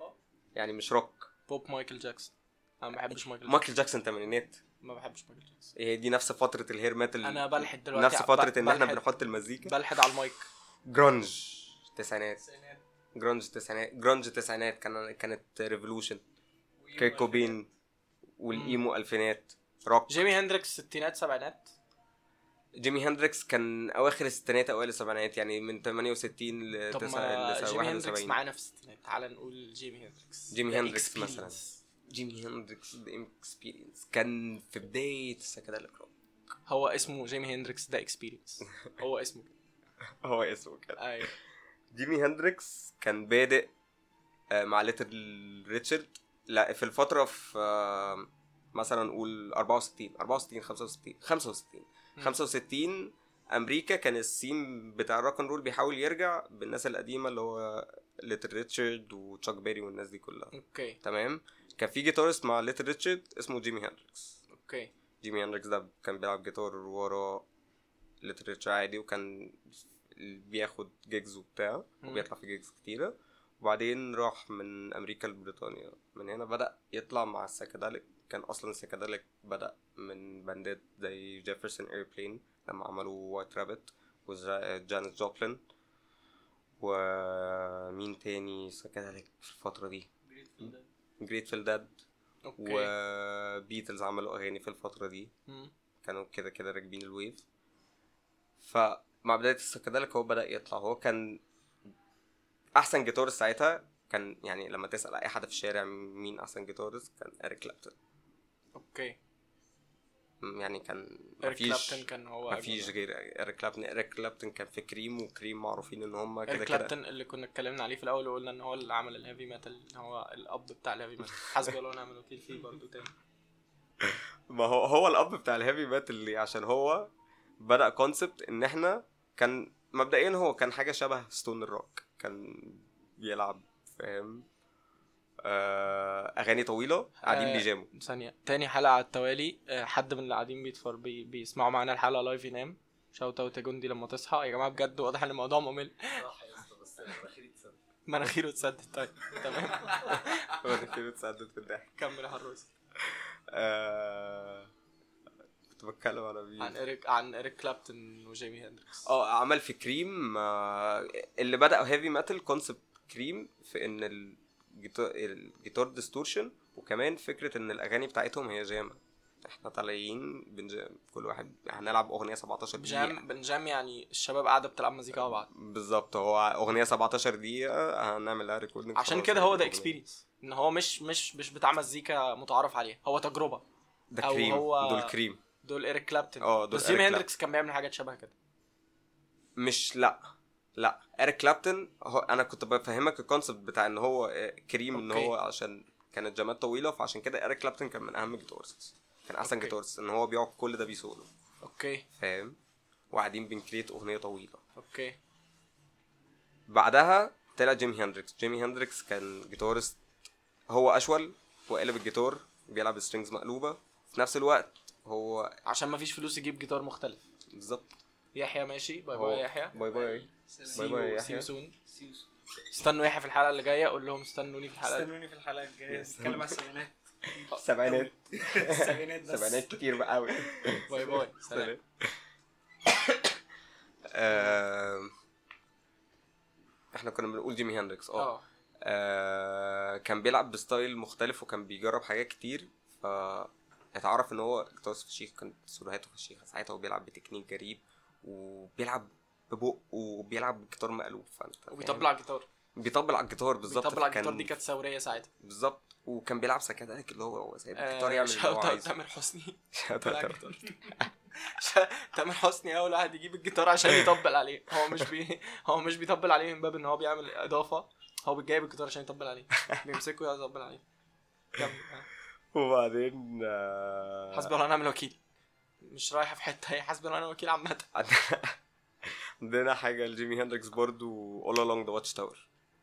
يعني مش روك. بوب مايكل جاكسون. انا ما بحبش مايكل جاكسون تمانينات. ما بحبش مايكل جاكسون. هي دي نفس فترة الهير ميتال. انا بلحد دلوقتي نفس فترة ان احنا بنحط المزيكا. بلحد على المايك. جرانج تسعينات كانت ريفولوشن. كوبين والايمو الفينات. روك. جيمي هندريكس ستينات سبعينات. جيمي هندريكس كان اواخر الستينات اوائل السبعينات, يعني من 68 ل 71. جيمي هندريكس معانا في الستينات. تعال نقول جيمي هندريكس مثلا. جيمي هندريكس ذا اكسبيرينس كان في بدايه السكادلك روك. هو اسمه جيمي هندريكس ذا اكسبيرينس. هو اسمه كده ايوه. جيمي هندريكس كان بادئ مع ليتل ريتشارد في الفتره في مثلا نقول 65 امريكا. كان السين بتاع الروك اند رول بيحاول يرجع بالناس القديمه اللي هو ليتل ريتشارد وتشاك بيري والناس دي كلها. اوكي تمام. كان في جيتارست مع ليتل ريتشارد اسمه جيمي هندريكس. اوكي. جيمي هندريكس ده كان بيلعب جيتار ورا ليتل ريتشارد عادي, وكان بياخد جيجز وبتاع وبيطلع في جيجز كتيره. وبعدين راح من امريكا لبريطانيا. من هنا بدا يطلع مع الساكاديليك. كان اصلا الساكاديليك بدا من باندات زي جيفرسون ايربلين لما عملوا وايت رابت وجانيس جوبلين, ومين تاني ساكاديليك في الفتره دي؟ جريتفل داد. وبيتلز عملوا اغاني في الفتره دي. كانوا كده راكبين الويف. فمع بدايه الساكاديليك هو بدا يطلع. هو كان احسن جيتارست ساعتها. كان يعني لما تسال اي حد في الشارع مين احسن جيتارست كان إريك كلابتون. اوكي. يعني كان إريك كلابتون كان هو مفيش غير إريك كلابتون. إريك كلابتون كان في كريم, وكريم معروفين ان هم كده. إريك كلابتون اللي كنا اتكلمنا عليه في الاول وقلنا ان هو اللي عمل الهيفي ميتال, هو الاب بتاع الهيفي ميتال. حسبي الله ونعم الوكيل فيه برضو تاني. ما هو الاب بتاع الهيفي ميتال اللي عشان هو بدا كونسبت ان احنا كان مبدئيا هو كان حاجه شبه ستون الروك. كان بيلعب فاهم اغاني طويله قاعدين بيجاموا. ثانيه تاني حلقه على التوالي. حد من اللي قاعدين بيسمعوا معانا الحلقه لايف ينام. شوت اوت جندي لما تصحى يا جماعه. بجد واضح ان الموضوع ممل. صح يا اسطى, بس مناخيره اتسدت. مناخيره اتسدت. طيب تمام. مناخيره اتسدت في الضحك. كمل يا حراس. كنت بتكلم على مين؟ عن إريك كلابتون وجيمي هندريكس. عمل في كريم اللي بدأوا هيفي ميتال كونسبت كريم في ان الجيتار ديستورشن, وكمان فكره ان الاغاني بتاعتهم هي جامه. احنا طالعين بنجام, كل واحد هنلعب اغنيه 17 دقيقه. بنجام يعني الشباب قاعده بتلعب مزيكا مع بعض. بالظبط. هو اغنيه 17 دقيقه هنعمل لها ريكوردنج. عشان كده هو ده اكسبيرينس, ان هو مش بتاع مزيكا متعارف عليها, هو تجربه. ده كريم. دول كريم, دول إريك كلابتون. بس جيمي هندريكس كان بيعمل حاجات شبه كده. مش لا لا إريك كلابتون انا كنت بفهمك الكونسبت بتاع ان هو كريم أوكي. ان هو عشان كانت جامات طويله فعشان كده إريك كلابتون كان من اهم جيتارستس, كان احسن جيتارست ان هو بيعك كل ده بيسوله اوكي فاهم, وقاعدين بنكريت اغنيه طويله اوكي. بعدها طلع جيمي هندريكس. جيمي هندريكس كان جيتارست هو اشول وقلب الجيتار بيلعب سترينجز مقلوبه في نفس الوقت, هو عشان ما فيش فلوس يجيب جيتار مختلف بالظبط. يحيى ماشي باي باي يحيى باي باي باي باي سيوسون استنوا يحيى في الحلقه اللي جايه, اقول لهم استنوني في الحلقه الجايه نتكلم على السبعينات السبعينات السبعينات كتير بقى قوي باي باي سلام. احنا كنا بنقول جيمي هندريكس كان بيلعب بستايل مختلف وكان بيجرب حاجات كتير, ف اتعرف ان هو جيتارست فشيخ, كان سولوهاته فشيخه ساعتها, وبيلعب بتكنيك غريب وبيلعب ببق وبيلعب بالجيتار مقلوب, فانت وبيطبل على الجيتار بيطبل على الجيتار بالظبط, بيطبل على الجيتار دي كانت ثوريه ساعتها بالظبط. وكان بيلعب سكادات اللي هو سايب الجيتار يعمل اللي هو عايزه. تامر حسني تامر حسني اول واحد يجيب الجيتار عشان يطبل عليه, هو مش بيطبل عليه من باب ان هو بيعمل اضافه, هو بيجيب الجيتار عشان يطبل عليه, بيمسكه يطبل عليه. وبعدين حسب انا اعمل وكيل مش رايحه في حته, هي حسب انا وكيل عامه. عندنا حاجه لجيمي هندريكس برضو All Along the Watchtower.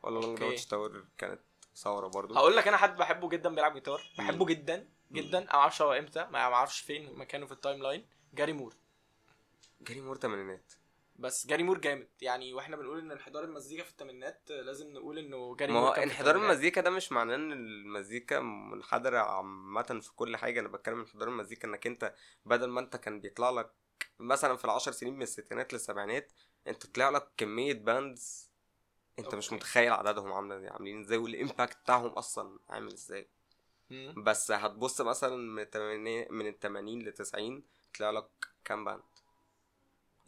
All Along the Watchtower كانت ثوره برضو. هقول لك انا حد بحبه جدا بيلعب جيتار, بحبه جدا جدا, ما اعرفش هو امتى, ما اعرفش فين مكانه في التايم لاين. جاري مور تمانينات, بس جاري مور جامد يعني. واحنا بنقول ان انحدار المزيكا في الثمانينات لازم نقول انه جاري مور, ما انحدار المزيكا ده مش معناه ان المزيكا منحدره عامه في كل حاجه. انا بتكلم انحدار المزيكا انك انت بدل ما انت كان بيطلع لك مثلا في العشر سنين من الستينات للسبعينات, انت طلع لك كميه باندز انت أوكي. مش متخيل عددهم عاملين ازاي والامباكت بتاعهم اصلا عامل ازاي. بس هتبص مثلا من الثمانين للتسعين طلع لك كام باند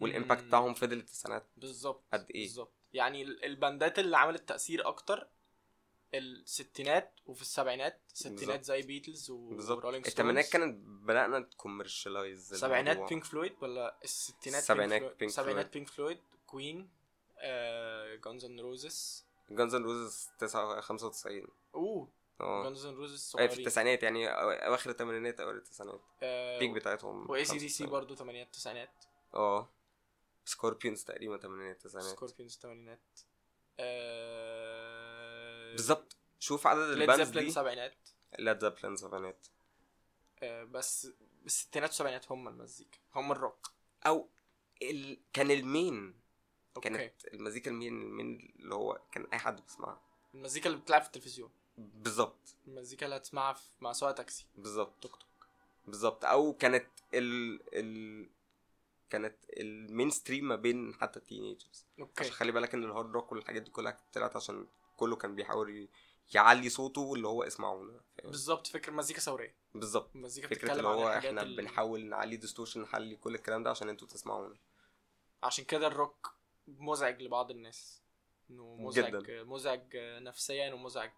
والامباكت بتاعهم فضل التسعينات بالظبط قد ايه بالظبط. يعني الباندات اللي عملت تاثير اكتر الستينات وفي السبعينات, ستينات زي بيتلز ورولينج ستونز. الثمانينات كانت بدانا تكوميرشاليز. السبعينات بينك فلويد ولا الستينات؟ السبعينات بينك فلويد, كوين, غانز آند روزز. غانز آند روزز 95 غانز آند روزز صغيرين في التسعينات يعني اواخر الثمانينات او التسعينات بيك بتاعتهم. واي سي دي سي برضه ثمانينات تسعينات. سكوربيونز تقريبا 89. سكوربيونز 80 بالظبط. شوف عدد الباندز دي. ليد زيبلين 70. ليد زيبلين 70 بس الستينات والسبعينات هم المزيكا, هم الروك او كان المين أوكي. كانت المزيكا المين اللي هو كان اي حد بيسمعها, المزيكا اللي بتلعب في التلفزيون بالظبط, المزيكا اللي هتسمعها مع سواق تاكسي بالظبط, توك توك بالظبط. او كانت كانت المينستريم ما بين حتى التينيجرز, عشان خلي بالك ان الهارد روك والحاجات دي كلها طلعت عشان كله كان بيحاول يعلي صوته اللي هو اسمعونا بالظبط. فكر مزيكا ثوريه بالظبط, فكره اللي هو احنا بنحاول نعلي ديستورشن, نحلي كل الكلام ده عشان انتوا تسمعونا. عشان كده الروك مزعج لبعض الناس, انه مزعج نفسيا ومزعج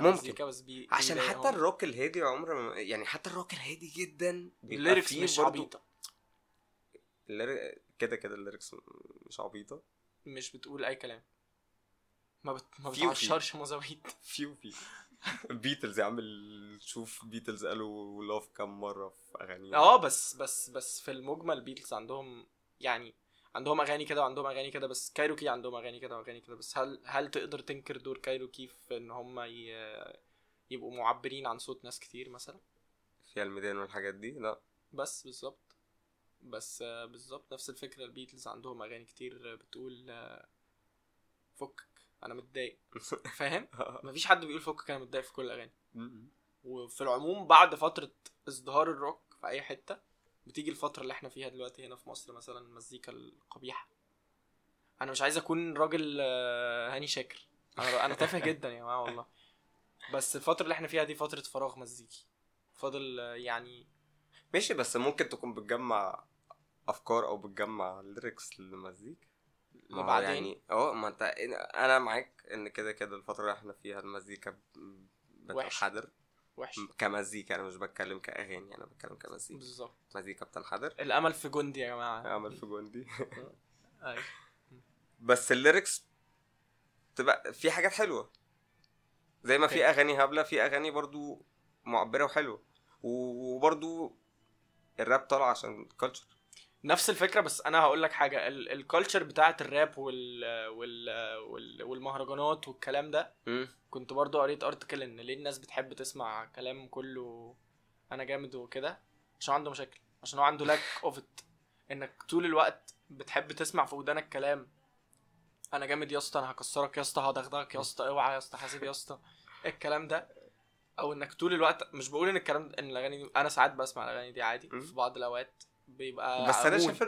ممكن, عشان حتى الروك الهادي عمره يعني, حتى الروك الهادي جدا الليركس مش عبيطه كده الليركس مش عبيطه, مش بتقول اي كلام, ما بتعشرش مزاويد فيو بيتلز. يعمل شوف بيتلز قالوا لاف كم مره في اغانيهم بس في المجمل بيتلز عندهم يعني عندهم اغاني كده وعندهم اغاني كده, بس كايروكي عندهم اغاني كده واغاني كده. بس هل تقدر تنكر دور كايروكي في ان هم يبقوا معبرين عن صوت ناس كتير مثلا في الميدان والحاجات دي؟ لا بس بالظبط, بس بالظبط نفس الفكره. البيتلز عندهم اغاني كتير بتقول فك انا متضايق, فاهم؟ مفيش حد بيقول فك انا متضايق في كل الاغاني. وفي العموم بعد فتره ازدهار الروك في اي حته بتيجي الفتره اللي احنا فيها دلوقتي هنا في مصر, مثلا المزيكا القبيحه. انا مش عايز اكون راجل هاني شاكر, انا تافه جدا يا جماعه والله, بس الفتره اللي احنا فيها دي فتره فراغ مزيكي فاضل يعني ماشي. بس ممكن تكون بتجمع افكار او بتجمع ليركس للمزيكا وبعدين يعني ما انت انا معاك ان كده الفتره اللي احنا فيها المزيكا بتنحدر وحش كمزيكا. انا مش بتكلم كاغاني, انا بتكلم كمزيكا بالظبط. مزيكا بتنحدر. الامل في جندي يا جماعه, الامل في جندي بس الليركس تبقى في حاجات حلوه زي ما في اغاني هبله, في اغاني برضو معبره وحلوه, وبرضو الراب طالع عشان كلتشر نفس الفكره. بس انا هقول لك حاجه, الكلتشر بتاعه الراب والمهرجانات والكلام ده, كنت برضو قريت ارتكل ان ليه الناس بتحب تسمع كلام كله انا جامد وكده, عشان عنده مشاكل, عشان هو عنده لاك اوف ات, انك طول الوقت بتحب تسمع في ودانك كلام انا جامد يا اسطى, انا هكسرك يا اسطى, هدغدغك يا اسطى, اوعى يا اسطى, حاسب يا اسطى, الكلام ده. او انك طول الوقت, مش بقول ان الكلام ده, ان الاغاني انا ساعات بسمع الاغاني دي عادي في بعض الاوقات بيبقى, بس انا شايف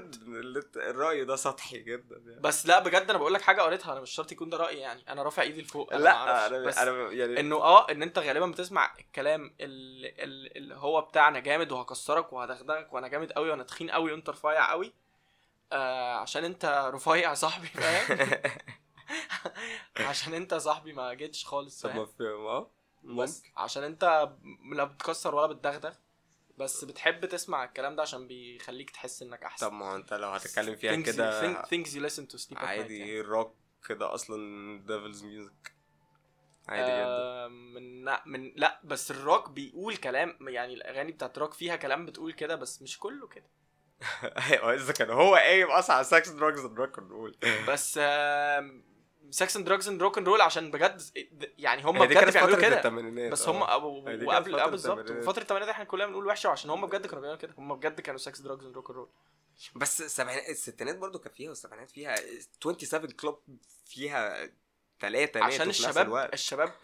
الراي ده سطحي جدا يعني. بس لا بجد انا بقول لك حاجه قريتها, انا مش شرط يكون ده رايي يعني, انا رافع ايدي لفوق, انا معرفش, بس أنا يعني انه ان انت غالبا بتسمع الكلام اللي هو بتاعنا جامد وهكسرك وهدغدغك وانا جامد قوي وانا تخين قوي وانت رفيع قوي, عشان انت رفيع صاحبي فاهم, عشان انت صاحبي ما جيتش خالص فاهم, بس عشان انت لا بتكسر ولا بتدغدغ, بس بتحب تسمع الكلام ده عشان بيخليك تحس انك احسن. طب ما انت لو هتتكلم فيها كده عادي, الروك كده اصلا ديفلز ميوزك عادي جدا من لا, بس الروك بيقول كلام يعني, الاغاني بتاعت روك فيها كلام بتقول كده, بس مش كله كده. ايوه اذا كان هو قايم اصلا ساكس دراجز اند روك اند رول, بس ساكس اند دراجز اند روك اند رول عشان بجد يعني هم بجد كانوا بيعملوا كده, بس هم وقبل بالظبط فتره الثمانينات احنا كلنا بنقول وحشه عشان هم بجد كانوا بيعملوا كده, هم بجد كانوا ساكس دراجز اند روك اند رول. بس السبعينات الستينات برضو كان فيها, والسبعينات فيها 27 كلوب, فيها 3 عشان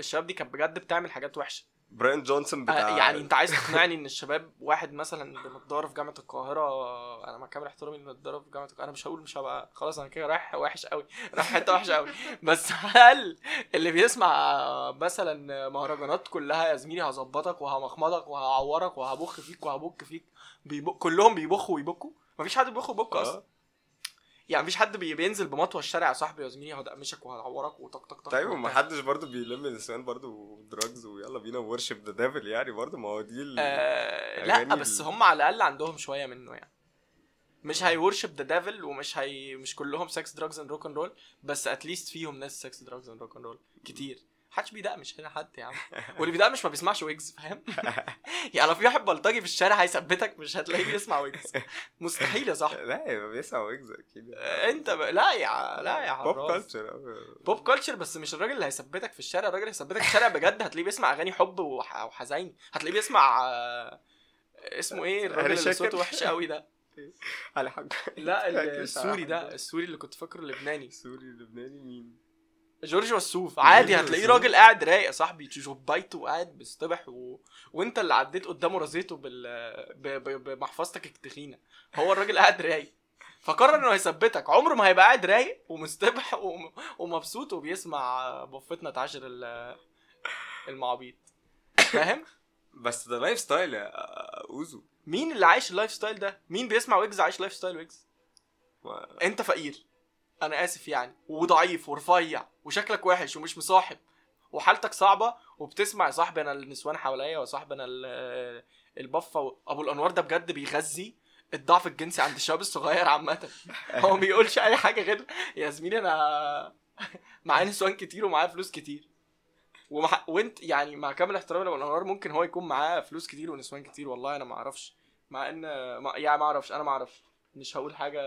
الشباب دي كانت بجد بتعمل حاجات وحشه. براين جونسون بتاع يعني انت عايز تقنعني ان الشباب, واحد مثلا بنضاره في جامعه القاهره, انا مع كامل احترامي للنضاره في جامعه القاهره, انا مش هقول مش هبقى خلاص انا كده رايح وحش قوي, رايح حته وحشه قوي, بس هل اللي بيسمع مثلا مهرجانات كلها يا زميلي هظبطك وهمخمضك وهعورك وهبخ فيك وهبك فيك, كلهم بيبخوا ويبكوا, مفيش حد بيبخ وبكوا اصلا يعني, مفيش حد بينزل بمطوه الشارع يا صاحبي يا زميلي هدقمشك وهعورك وطق طق طق. طيب ما حدش برضه بيلم النسوان برضه دراجز ويلا بينا وورشيب ذا ديفل يعني, برضه ما هو دي لا بس هم على الاقل عندهم شويه منه يعني, مش هيورشيب ذا ديفل ومش مش كلهم سكس دراجز اند روك اند رول, بس اتليست فيهم ناس سكس دراجز اند روك اند رول كتير. محدش بيدقمش هنا حد يا عم, واللي بيدقمش ما بيسمعش ويجز فاهم يعني, في واحد بلطجي في الشارع هيثبتك مش هتلاقيه بيسمع ويجز, مستحيل يا صاحبي. لا بيسمع ويجز اكيد انت لا يا حراز بوب كلتشر, بس مش الراجل اللي هيثبتك في الشارع. الراجل اللي هيثبتك في الشارع بجد هتلاقيه بيسمع اغاني حب وحزين, هتلاقيه بيسمع اسمه ايه الراجل اللي صوته وحش قوي ده على حق, لا السوري ده, السوري اللي كنت فاكره لبناني, السوري اللبناني مين, جورج والسوف عادي هتلاقيه راجل قاعد رايق يا صاحبي, جوبايته وقاعد بيصطبح وانت اللي عديت قدامه رزيته بمحفظتك التخينه, هو الراجل قاعد رايق فقرر انه هيثبتك. عمره ما هيبقى قاعد رايق ومستبح ومبسوط وبيسمع بفتنا تعاشر المعابيط فاهم. بس ده لايف ستايل يا اوزو, مين اللي عايش اللايف ستايل ده؟ مين بيسمع ويجز عايش لايف ستايل ويجز؟ انت فقير, انا اسف يعني, وضعيف ورفيع وشكلك وحش ومش مصاحب وحالتك صعبه, وبتسمع يا صاحبي انا النسوان حواليا يا صاحبي انا البفه. ابو الانوار ده بجد بيغذي الضعف الجنسي عند الشباب الصغير عامه, هو بيقولش اي حاجه غير يا زميلي انا معايا نسوان كتير ومعايا فلوس كتير, وانت يعني مع كامل احترامي لابو الانوار ممكن هو يكون معاه فلوس كتير ونسوان كتير, والله انا ما اعرفش, مع ان يعني ما اعرفش, انا ما اعرفش, مش هقول حاجه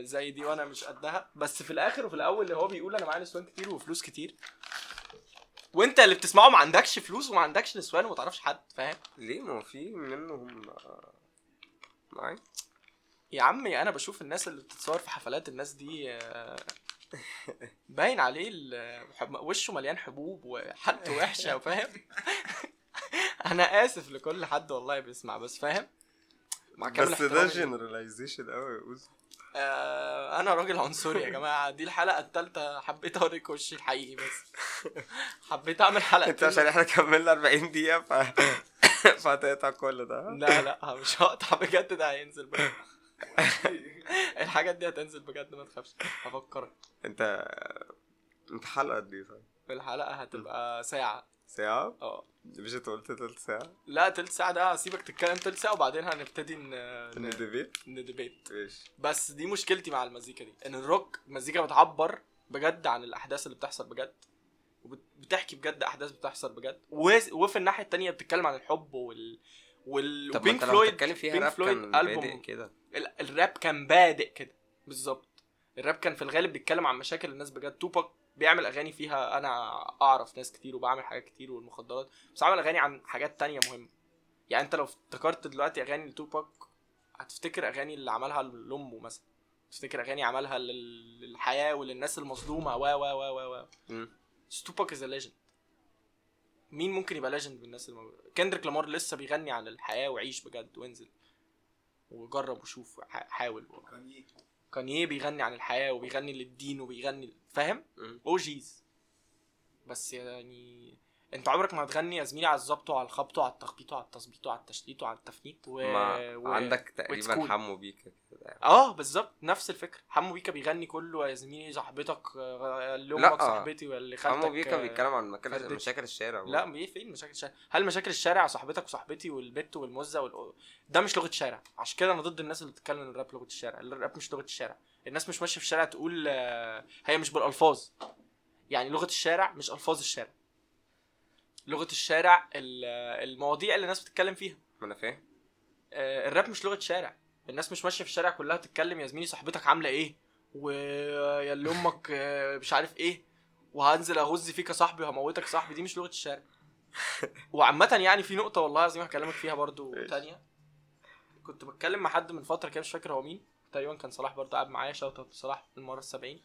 زي دي وانا مش قدها, بس في الاخر وفي الاول اللي هو بيقول انا معايا نسوان كتير وفلوس كتير, وانت اللي بتسمعه ما عندكش فلوس وما عندكش نسوان وما تعرفش حد فاهم ليه, ما في منهم معايا يا عمي. انا بشوف الناس اللي بتتصور في حفلات الناس دي باين عليه وشه مليان حبوب وحد وحشه فاهم انا اسف لكل حد والله بيسمع, بس فاهم مع كامل احترامي, بس ده جنراليزيشن قوي انا راجل عنصري يا جماعه. دي الحلقه الثالثه حبيت اوريك وشي الحقيقي, بس حبيت اعمل حلقه انت عشان احنا كملنا 40 دقيقه فاتقطع كل ده. لا مش هقطع بجد, ده هينزل بقى الحاجات دي هتنزل بجد ما تخافش. هفكرك انت حلقه دي صح؟ الحلقه هتبقى ساعه. مش تقول تلت ساعة؟ لا تلت ساعة ده سيبك تتكلم تلت ساعة وبعدين هنبتدي ندبيت إيش. بس دي مشكلتي مع المزيكا دي, إن الروك مزيكا بتعبر بجد عن الأحداث اللي بتحصل بجد, وبتحكي بجد أحداث بتحصل بجد, وفي الناحية التانية بتتكلم عن الحب بينك فلويد. بينك فلويد ألبوم كده الراب كان بادئ كده بالظبط. الراب كان في الغالب بيتكلم عن مشاكل الناس بجد. توباك بيعمل اغاني فيها انا اعرف ناس كتير وبعمل حاجات كتير والمخدرات, بس عمل اغاني عن حاجات تانية مهمة. يعني انت لو افتكرت دلوقتي اغاني لتوباك هتفتكر اغاني اللي عملها لامه مثلا, تفتكر اغاني عملها للحياة وللناس المظلومة. وا وا وا وا وا توباك از ليجند. مين ممكن يبقى ليجند بالناس كندريك لامار لسه بيغني عن الحياة وعيش بجد وانزل وجرب وشوف حاول. كانيه بيغني عن الحياة وبيغني للدين وبيغني فاهم او جيز. بس يعني انت عمرك ما هتغني يا زميلي على الزبط وعلى الخبط وعلى التخبيط وعلى التظبيط وعلى التشتيت وعلى التفنيت عندك تقريبا حمو بيكا بالظبط نفس الفكرة. حمو بيكا بيغني كله يا زميلي صاحبتك اللي امك صاحبتي واللي خالتك. حمو بيكا بيتكلم عن مشاكل الشارع. لا فين مشاكل الشارع؟ هل مشاكل الشارع صاحبتك وصاحبتي والبت والمزة ده مش لغة شارع. عشان كده انا ضد الناس اللي بتتكلم ان الراب لغة الشارع. الراب مش لغة الشارع. الناس مش ماشية في الشارع تقول هي مش بالالفاظ. يعني لغة الشارع مش الفاظ الشارع. لغة الشارع المواضيع اللي الناس بتتكلم فيها. ما انا فاهم. الراب مش لغة شارع. الناس مش ماشيه في الشارع كلها تتكلم يا زميلي صاحبتك عامله ايه ويا اللي امك مش عارف ايه وهنزل اغز فيك يا صاحبي وهموتك يا صاحبي. دي مش لغة الشارع. وعامه يعني في نقطة والله زي ما هكلمك فيها برضو تانية, كنت بتكلم مع حد من فترة كده مش فاكر هو مين تقريبا, كان صلاح برضو قاعد معايا. شاطر صلاح المرة 70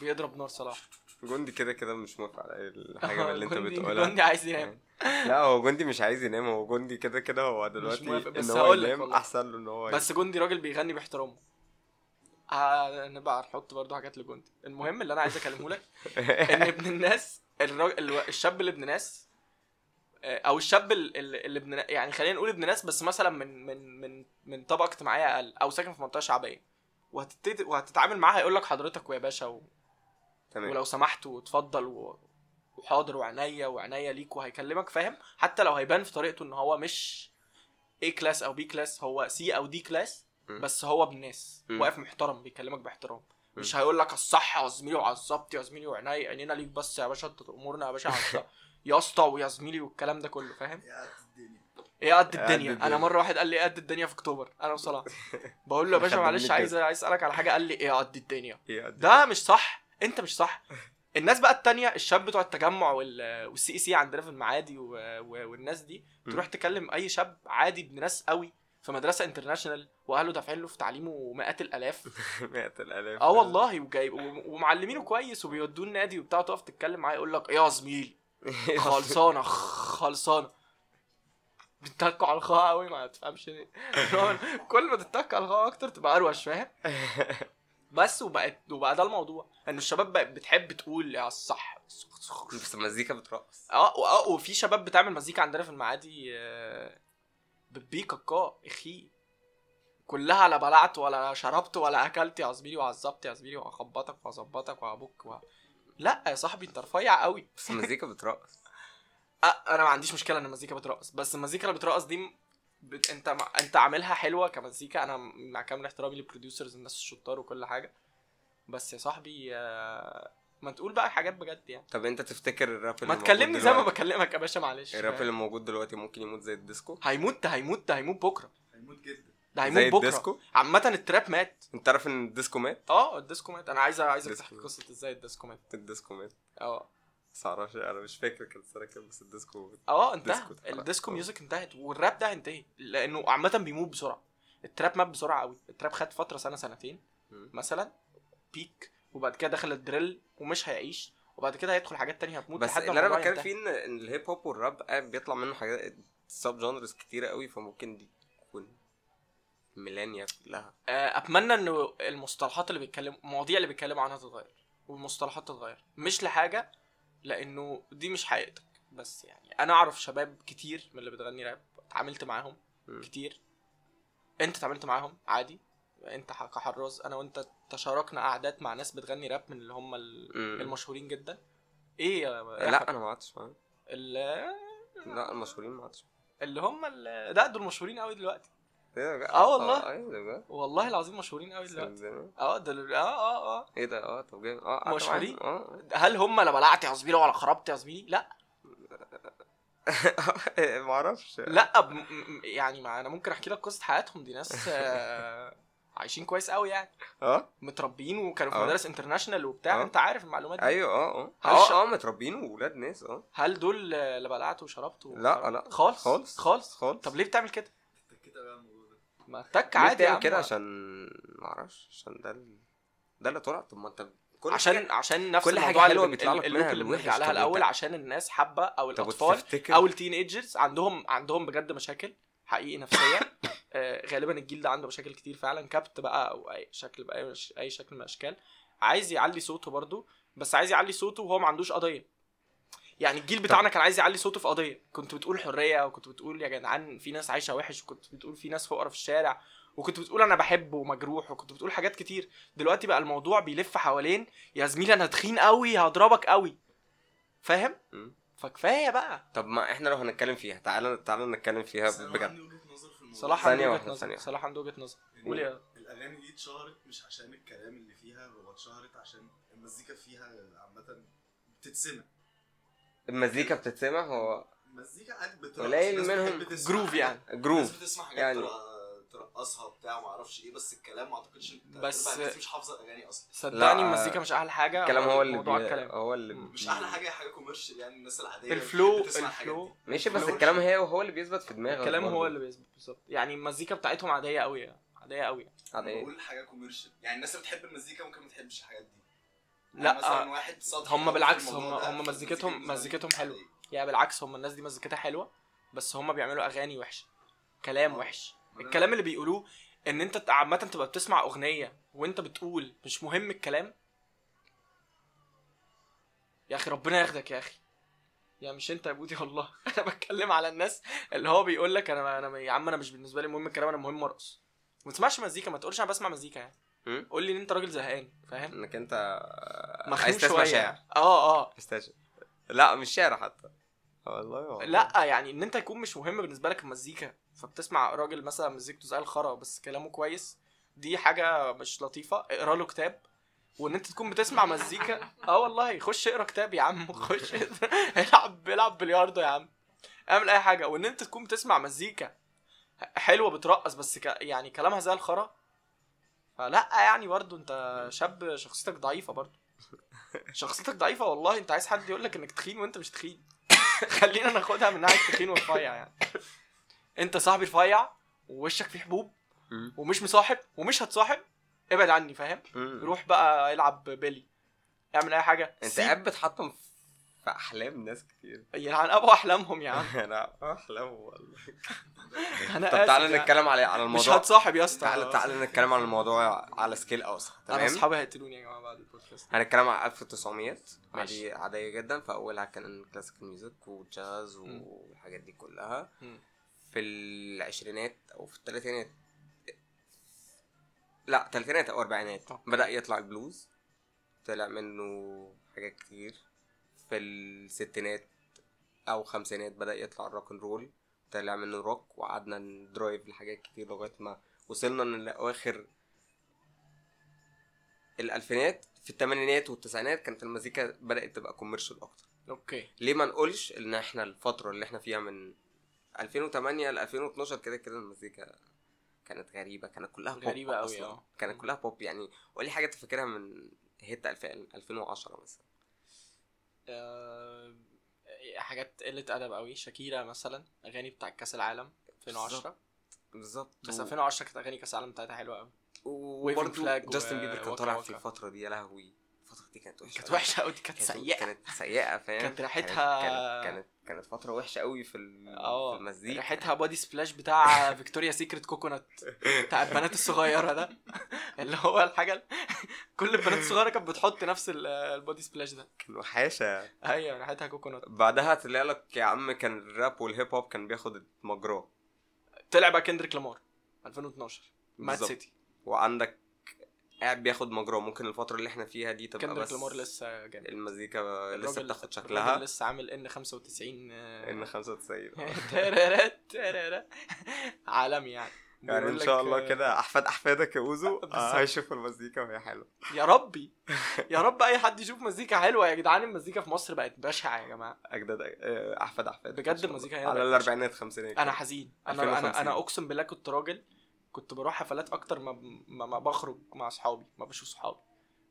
بيضرب نار. صلاح جندي كده كده مش موافق على الحاجه اللي انت بتقولها. جندي عايز ينام. لا هو جندي مش عايز ينام, هو جندي كده كده هو دلوقتي ان هو ينام احسن له ان هو. بس جندي راجل بيغني باحترامه. انا بقى هحط برضو حاجات لجندي. المهم اللي انا عايز اكلمه لك ان ابن الناس الشاب اللي ابن ناس او الشاب اللي ابن يعني خلينا نقول ابن ناس بس مثلا من من من من طبقه اجتماعيه اقل او ساكن في منطقه شعبيه وهتتعامل معاه هيقول لك حضرتك ويا باشا تمام. ولو سمحت وتفضل وحاضر وعناية ليك وهيكلمك فاهم. حتى لو هيبان في طريقته ان هو مش A كلاس او B كلاس, هو C او D كلاس, بس هو بالناس واقف محترم بيكلمك باحترام. مش هيقول لك الصح يا زميلي وعلى الظبط يا زميلي وعناية عينينا ليك بس يا باشا انت امورنا يا باشا يا اسطى ويا زميلي والكلام ده كله فاهم. ايه قد الدنيا. انا مره واحد قال لي قد الدنيا في اكتوبر انا وصلاح, بقول له يا باشا معلش عايز اسالك على حاجه, قال لي ايه قد الدنيا. ده مش صح, انت مش صح. الناس بقى التانية الشاب بتوع التجمع والسي سي عندنا في المعادي والناس دي تروح تكلم اي شاب عادي ابن ناس قوي في مدرسه انترناشونال واهله دافعين له في تعليمه مئات الالاف مئات الالاف والله وجايب ومعلمينه كويس وبيودوه النادي وبتاع, تقف تتكلم معاه يقول لك ايه يا زميلي خلصانه بتتك على الخاء قوي ما تفهمش ليه. كل ما تتك على الخاء اكتر تبقى اروش فاهم. بس وبقى ده الموضوع انه الشباب بقى بتحب تقول على الصح بس المزيكا بترقص. وفي شباب بتعمل مزيكا عندنا في المعادي بيبي كاكا اخي كلها على بلعت ولا شربت ولا اكلت يا زميلي وعزبت يا زميلي وهخبطك وهظبطك وهبك لا يا صاحبي انت رفيع قوي بس المزيكا بترقص. انا ما عنديش مشكله ان المزيكا بترقص, بس المزيكا اللي بترقص دي انت عاملها حلوه كمزيكا. انا مع كامل احترامي للبروديوسرز الناس الشطار وكل حاجه, بس يا صاحبي ما تقول بقى حاجات بجد يعني. طب انت تفتكر الراب ما تكلمني زي ما بكلمك يا باشا معلش. الراب اللي موجود دلوقتي ممكن يموت زي الديسكو. هيموت بكره, هيموت جدا, ده هيموت بكره زي الديسكو. عامه التراب مات. انت عارف ان الديسكو مات؟ الديسكو مات. انا عايزك تحكي قصه ازاي الديسكو مات. صراحة انا مش فاكر كان السنه كام, بس الديسكو انتهى. الديسكو ميوزك انتهت والراب ده انتهى لانه عامه بيموت بسرعه. التراب مات بسرعه قوي. التراب خد فتره سنه سنتين مثلا بيك, وبعد كده دخل الدريل ومش هيعيش, وبعد كده هيدخل حاجات تانية هتموت. بس اللي انا بتكلم فيه ان الهيب هوب والراب بيطلع منه حاجات سب جانرز كتيره قوي, فممكن دي تكون ميلانيا كلها. اتمنى انه المصطلحات اللي بيتكلم المواضيع اللي بيتكلم عنها تتغير والمصطلحات تتغير, مش لحاجه لانه دي مش حقيقتك. بس يعني انا اعرف شباب كتير من اللي بتغني راب اتعاملت معاهم كتير. انت اتعاملت معاهم عادي انت كحراز, انا وانت تشاركنا قعدات مع ناس بتغني راب من اللي هم المشهورين جدا. ايه لا انا ما عدتش فاهم لا المشهورين ما عدتش اللي هم ده دول مشهورين قوي دلوقتي والله والله العظيم مشهورين قوي دلوقتي ايه ده طب جامد مشهورين هل هم لما لعبت يا زميلي ولا خربت يا زميلي لا ما اعرفش لا يعني ما انا ممكن احكي لك قصه حياتهم دي ناس عايشين كويس قوي يعني متربيين وكانوا في مدارس انترناشنال وبتاع انت عارف المعلومات دي ايوه متربيين واولاد ناس هل دول اللي بلعتوا وشربتوا لا خالص خالص خالص طب ليه بتعمل كده ما تك عادي يعني كده عشان ما اعرفش عشان ده اللي طلع طب ما انت عشان نفس الموضوع اللي بيطلع لك منها عليها الاول عشان الناس حابه او الاطفال او التين ايجرز عندهم بجد مشاكل حقيقي نفسيه غالبا الجيل ده عنده مشاكل كتير فعلا كبت بقى او اي شكل بقى اي شكل من الاشكال عايز يعلي صوته برضو بس عايز يعلي صوته وهو ما عندوش قضيه يعني الجيل بتاعنا كان عايز يعلي صوته في قضيه كنت بتقول حريه وكنت بتقول يا جدعان في ناس عايشه وحش وكنت بتقول في ناس فقراء في الشارع وكنت بتقول انا بحبه ومجروح وكنت بتقول حاجات كتير دلوقتي بقى الموضوع بيلف حوالين يا زميلي انا تخين قوي هضربك قوي فاهم فكفايه بقى طب ما احنا لو هنتكلم فيها تعالى نتكلم فيها بجد صلاح عنده وجهة نظر قولي الاغاني دي اتشهرت مش عشان الكلام اللي فيها هو اتشهرت عشان المزيكا فيها عامه بتتسمع المزيكا بتتسمع هو المزيكا بترقص قليل منهم جروف يعني جروف بتسمع يعني ترقصها بتاع ما اعرفش ايه بس الكلام ما اعتقدش بس مش حافظه الاغاني اصلا صدقني المزيكا مش احلى حاجه الكلام هو اللي مش احلى حاجه حاجه كوميرشال يعني الناس العاديه الفلو ماشي بس الكلام هو اللي بيثبت في دماغه الكلام هو اللي بيثبت بالظبط يعني المزيكا بتاعتهم عاديه قوي بقول حاجه كوميرشال يعني الناس اللي بتحب المزيكا ممكن ما تحبش الحاجات دي لا مثلا واحد هم بالعكس هم مزيكتهم حلوه يعني بالعكس هم الناس دي مزيكتها حلوه بس هم بيعملوا اغاني وحشه كلام وحش الكلام اللي بيقولوه ان انت عامه تبقى بتسمع اغنيه وانت بتقول مش مهم الكلام يا اخي ربنا ياخدك يا اخي يا مش انت يا بودي والله انا بتكلم على الناس اللي هو بيقول لك انا يا عم انا مش بالنسبه لي مهم الكلام انا مهم ارقص ما تسمعش مزيكا ما تقولش انا بسمع مزيكا يعني قول لي ان انت راجل زهقان فاهم انك انت عايز تسمع شعر استاذ لا مش شعر حتى والله لا يعني ان انت يكون مش مهم بالنسبه لك المزيكا فبتسمع راجل مثلا مزيكته زي الخرا بس كلامه كويس دي حاجه مش لطيفه اقرا له كتاب وان انت تكون بتسمع مزيكا والله خش اقرا كتاب يا عم خش العب بلياردو يا عم اعمل اي حاجه وان انت تكون بتسمع مزيكا حلوه بترقص بس يعني كلامها زي الخرا فلا يعني برضو انت شاب شخصيتك ضعيفه برضو شخصيتك ضعيفه والله انت عايز حد يقولك انك تخين وانت مش تخين خلينا ناخدها من ناحيه التخين والرفيع يعني انت صاحبي رفيع ووشك فيه حبوب ومش مصاحب ومش هتصاحب ابعد عني فاهم روح بقى العب بيلي اعمل اي حاجه انت قاعد بتحطم في احلام ناس كتير يعني ابو احلامهم يا عم انا احلام والله طب تعالى نتكلم على الموضوع مش هتصاحب يا اسطى تعالى نتكلم على الموضوع على سكيل اوسع تمام اصحابي هيقتلوني يا جماعه بعد البودكاست هنتكلم على 1900 عادي عاديه جدا فاولها كان كلاسيك ميوزك وجاز والحاجات دي كلها في العشرينات او في الثلاثينات لا الثلاثينات او الاربعينات بدا يطلع البلوز طلع منه حاجات كتير في الستينات او خمسينات بدا يطلع الروك اند رول طلع منه الروك وقعدنا ندرايف لحاجات كتير لغايه ما وصلنا لأواخر الالفينات في الثمانينات والتسعينات كانت المزيكا بدات تبقى كوميرشال اكتر اوكي ليه ما نقولش ان احنا الفتره اللي احنا فيها من 2008 ل 2012 كده المزيكا كانت غريبه كانت كلها بوب غريبه قوي كانت كلها بوب يعني قولي حاجه تفكرها من هيت 2010 مثلا حاجات قله ادب قوي شاكيرا مثلا اغاني بتاع كاس العالم 2010 بالظبط بس 2010 كانت اغاني كاس العالم بتاعتها حلوه قوي وبرده جاستن بيبر كان طالع في الفتره دي يا لهوي الفتره دي كانت وحشه قوي كانت سيئه فاهم كانت ريحتها كانت فتره وحشه قوي في المزيكا ريحتها بادي سبلاش بتاع فيكتوريا سيكريت كوكو نوت بتاع البنات الصغيره ده اللي هو الحاجه كل البنات الصغيره كانت بتحط نفس البادي سبلاش ده كان وحشه ايوه ريحتها كوكو نوت بعدها طلع لك يا عم كان الراب والهيب هوب كان بياخد مجراه طلع بقى كندريك لامار 2012 مات سيتي وعندك قاعد بياخد مجراه. ممكن الفتره اللي احنا فيها دي تبقى بس كلامور لسه جامد, المزيكا لسه بتاخد شكلها, لسه عامل ان 95 عالم يعني. يعني ان شاء الله كده احفادك يا اوزو هيشوفوا المزيكا وهي حلوه. يا ربي يا رب اي حد يشوف مزيكا حلوه يا جدعان. المزيكا في مصر بقت بشعه يا جماعه. اجداد احفاد بجد المزيكا على الاربعينات خمسينات. انا حزين, انا اقسم بالله كنت راجل كنت بروح حفلات اكتر ما بخرج مع اصحابي, ما بشوف صحابي.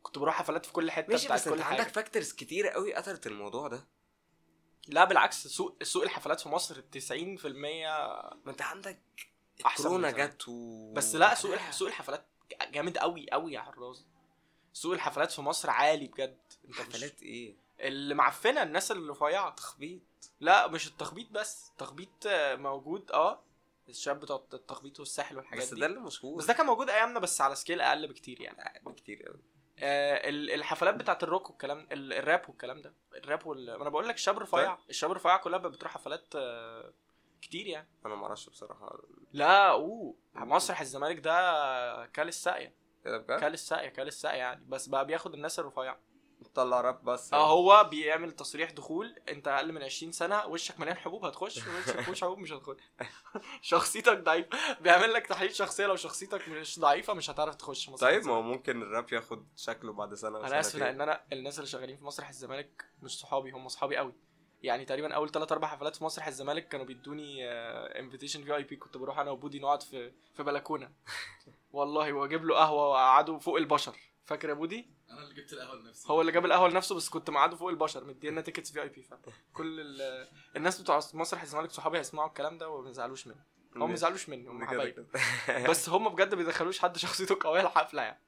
كنت بروح حفلات في كل حته بتاعت كل حاجه. عندك فاكتورز كتير قوي قتلت الموضوع ده. لا بالعكس, سوق الحفلات في مصر 90% ما انت عندك كورونا جت بس. لا سوق الحفلات جامد قوي قوي يا حراز. سوق الحفلات في مصر عالي بجد. انت حفلات ايه اللي معفنه؟ الناس اللي رفيعه. تخبيط. لا مش التخبيط بس, تخبيط موجود. الشاب بتاع التخبيط والساحل والحاجات بس دي, بس ده اللي مشهور. بس ده كان موجود ايامنا بس على سكيل اقل بكتير يعني, بكتير قوي. الحفلات بتاعه الروك والكلام, الراب والكلام ده. الراب انا بقول لك شاب رفيع, الشاب رفيع كلها بتروح حفلات كتير يعني. انا ما اعرفش بصراحه. لا مسرح الزمالك ده كال الساقيه كال الساقيه يعني. بس بقى بياخد الناس الرفيعه بتطلع راب بس يعني. هو بيعمل تصريح دخول. انت اقل من 20 سنه وشك مليان حبوب هتخش, وشك مش حبوب مش هتخش. شخصيتك ضعيفه, بيعمل لك تحليل شخصيه. لو شخصيتك مش ضعيفه مش هتعرف تخش مسرح. طيب ما هو ممكن الراب ياخد شكله بعد سنه ولا سنتين. انا اسف ان انا الناس اللي شغالين في مسرح الزمالك مش صحابي, هم صحابي قوي يعني. تقريبا اول 3-4 حفلات في مسرح الزمالك كانوا بيدوني انفيتيشن VIP. كنت بروح انا وبودي نقعد في بلكونه والله, واجيب له قهوه واقعده فوق البشر. فاكر يا بودي؟ انا اللي جبت القهوه لنفسي. هو اللي جاب القهوه لنفسه بس كنت معاده فوق البشر. مدينا تيكتس VIP. كل الناس بتوع مسرح الزمالك صحابي هيسمعوا الكلام ده وما يزعلوش مني. هم ما يزعلوش مني, هم حبايبي. بس هم بجد ما بيدخلوش حد شخصيته قويه الحفله يعني.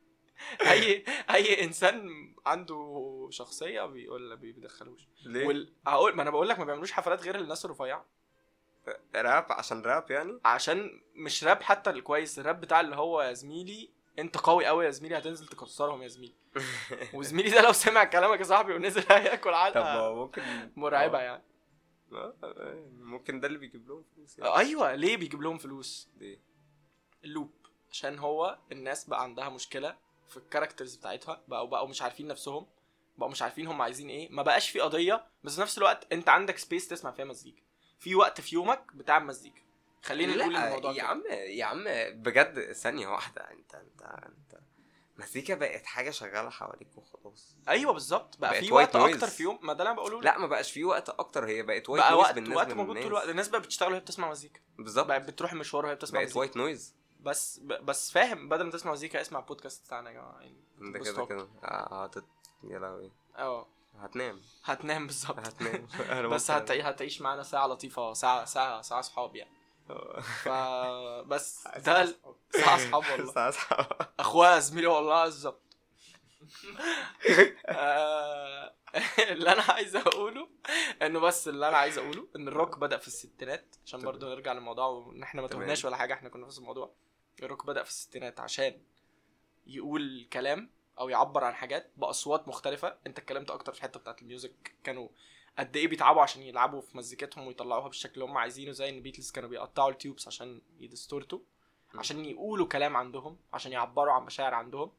اي انسان عنده شخصيه بيقول بيدخلوش. هقول ما انا بقول لك ما بيعملوش حفلات غير للناس الرفيعه. راب عشان راب يعني, عشان مش راب حتى الكويس. الراب بتاع اللي هو يا زميلي انت قوي قوي يا زميلي, هتنزل تكسرهم يا زميلي. وزميلي ده لو سمع كلامك يا صاحبي ونزل هياكل علقه ممكن مرعبه يعني. ممكن ده اللي بيجيب لهم فلوس يعني. ايوه. ليه بيجيب لهم فلوس؟ ليه اللوب؟ عشان هو الناس بقى عندها مشكله في الكاركترز بتاعتها, بقوا مش عارفين نفسهم, بقوا مش عارفين هم عايزين ايه. ما بقاش في قضيه, بس في نفس الوقت انت عندك سبيس تسمع فيها مزيكا, في وقت في يومك بتاع مزيكا. خلينا نقول الموضوع يا عم. يا عم بجد ثانيه واحده, انت مزيكا بقت حاجه شغاله حواليك وخلاص. ايوه بالظبط. بقى في وقت اكتر في يوم. ما ده انا بقوله. لا ما بقاش في وقت اكتر, هي بقت وايت نويز بالنسبه للناس. بقى وقت موجود طول الوقت. الناس بقى بتشتغل وهي بتسمع مزيكا. بالظبط. بقى بتروح مشوار وهي بتسمع مزيكا. بقت وايت نويز. بس فاهم. بدل ما تسمع مزيكا اسمع بودكاست بتاعنا يا جماعه يعني. كده يا لهوي. هتنام بالظبط. هتنام بس هتعيش معانا ساعه لطيفه, ساعه اصحاب يعني. بس ده ساعه اصحاب والله. ساعه اصحاب اخويا زميلي والله بالظبط. اللي انا عايز اقوله انه ان الروك بدأ في الستينات. عشان برضو نرجع للموضوع وان احنا ما تهناش ولا حاجه, احنا كنا في الموضوع. الروك بدأ في الستينات عشان يقول كلام او يعبر عن حاجات باصوات مختلفه. انت اتكلمت اكتر في الحته بتاعه الميوزك, كانوا قد ايه بيتعبوا عشان يلعبوا في مزيكتهم ويطلعوها بالشكل اللي هم عايزينه. زي البيتلز كانوا بيقطعوا التيوبس عشان يديستورتوا, عشان يقولوا كلام عندهم, عشان يعبروا عن مشاعر عندهم.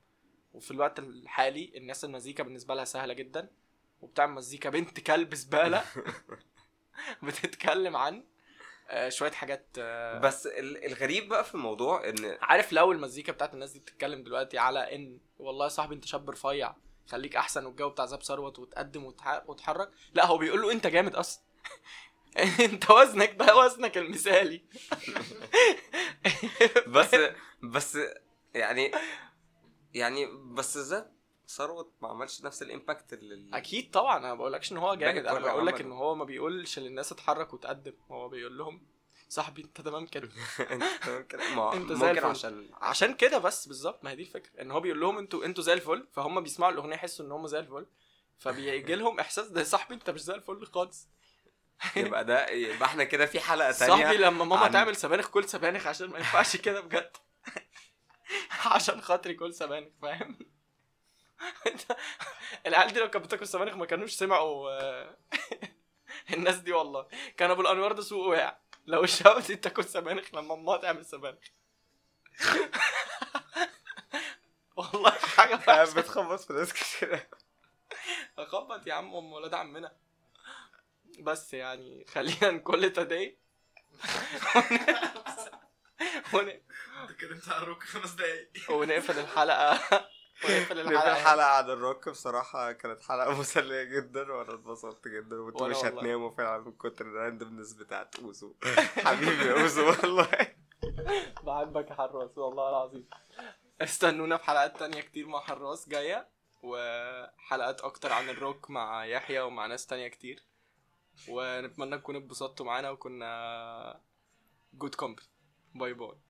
وفي الوقت الحالي الناس المزيكا بالنسبه لها سهله جدا, وبتعمل مزيكا بنت كلب زباله بتتكلم عن شويه حاجات. بس الغريب بقى في الموضوع ان عارف, لو المزيكا بتاعت الناس دي بتتكلم دلوقتي على ان والله يا صاحبي انت شاب رفيع خليك احسن, والجو بتاع زاب ثروت وتقدم وتحرك. لا هو بيقول له انت جامد اصلا. انت وزنك ده وزنك المثالي. بس يعني بس زاب ثروت ما عملش نفس الامباكت اللي اكيد طبعا. انا بقولكش ان هو جامد, انا بقولك ان هو ما بيقولش للناس اتحرك وتقدم. هو بيقول لهم صاحبي انت تمام كده. انت زي الفل. عشان كده بس بالظبط. ما هي دي الفكره, ان هو بيقول لهم انتوا زي الفل. فهم بيسمعوا الاغنيه يحسوا ان هم زي الفل, فبيجي لهم احساس ده صاحبي انت مش زي الفل خالص. يبقى احنا كده في حلقه ثانيه صاحبي لما ماما تعمل سبانخ كل سبانخ, عشان ما ينفعش كده بجد. عشان خاطري كل سبانخ فاهم. العيال دي لو كانت بتاكل سبانخ ما كانوش سمعوا الناس دي والله. كان ابو الانوار ده سوق واع لو الشباب دي بتاكل سبانخ لما امها تعمل سبانخ. والله حاجه فاشله. بتخبط في ناس كتير. اخبط يا عم ام ولاد عمنا. بس يعني خلينا نكل تداي. اتكلمت عن الروك 5 دقايق ونقفل الحلقه. الحلقه عن الروك بصراحه كانت حلقه مسليه جدا وانا اتبسطت جدا وانتوا مش هتناموا فعلا من كتر الراندمنس بتاعت اوزو. حبيبي يا اوزو والله بحبك يا حراس والله العظيم. استنونا في حلقات تانية كتير مع حراس جايه وحلقات اكتر عن الروك مع يحيى ومع ناس تانية كتير ونتمنى تكونوا اتبسطتوا معانا وكنا جود كومبي. باي باي.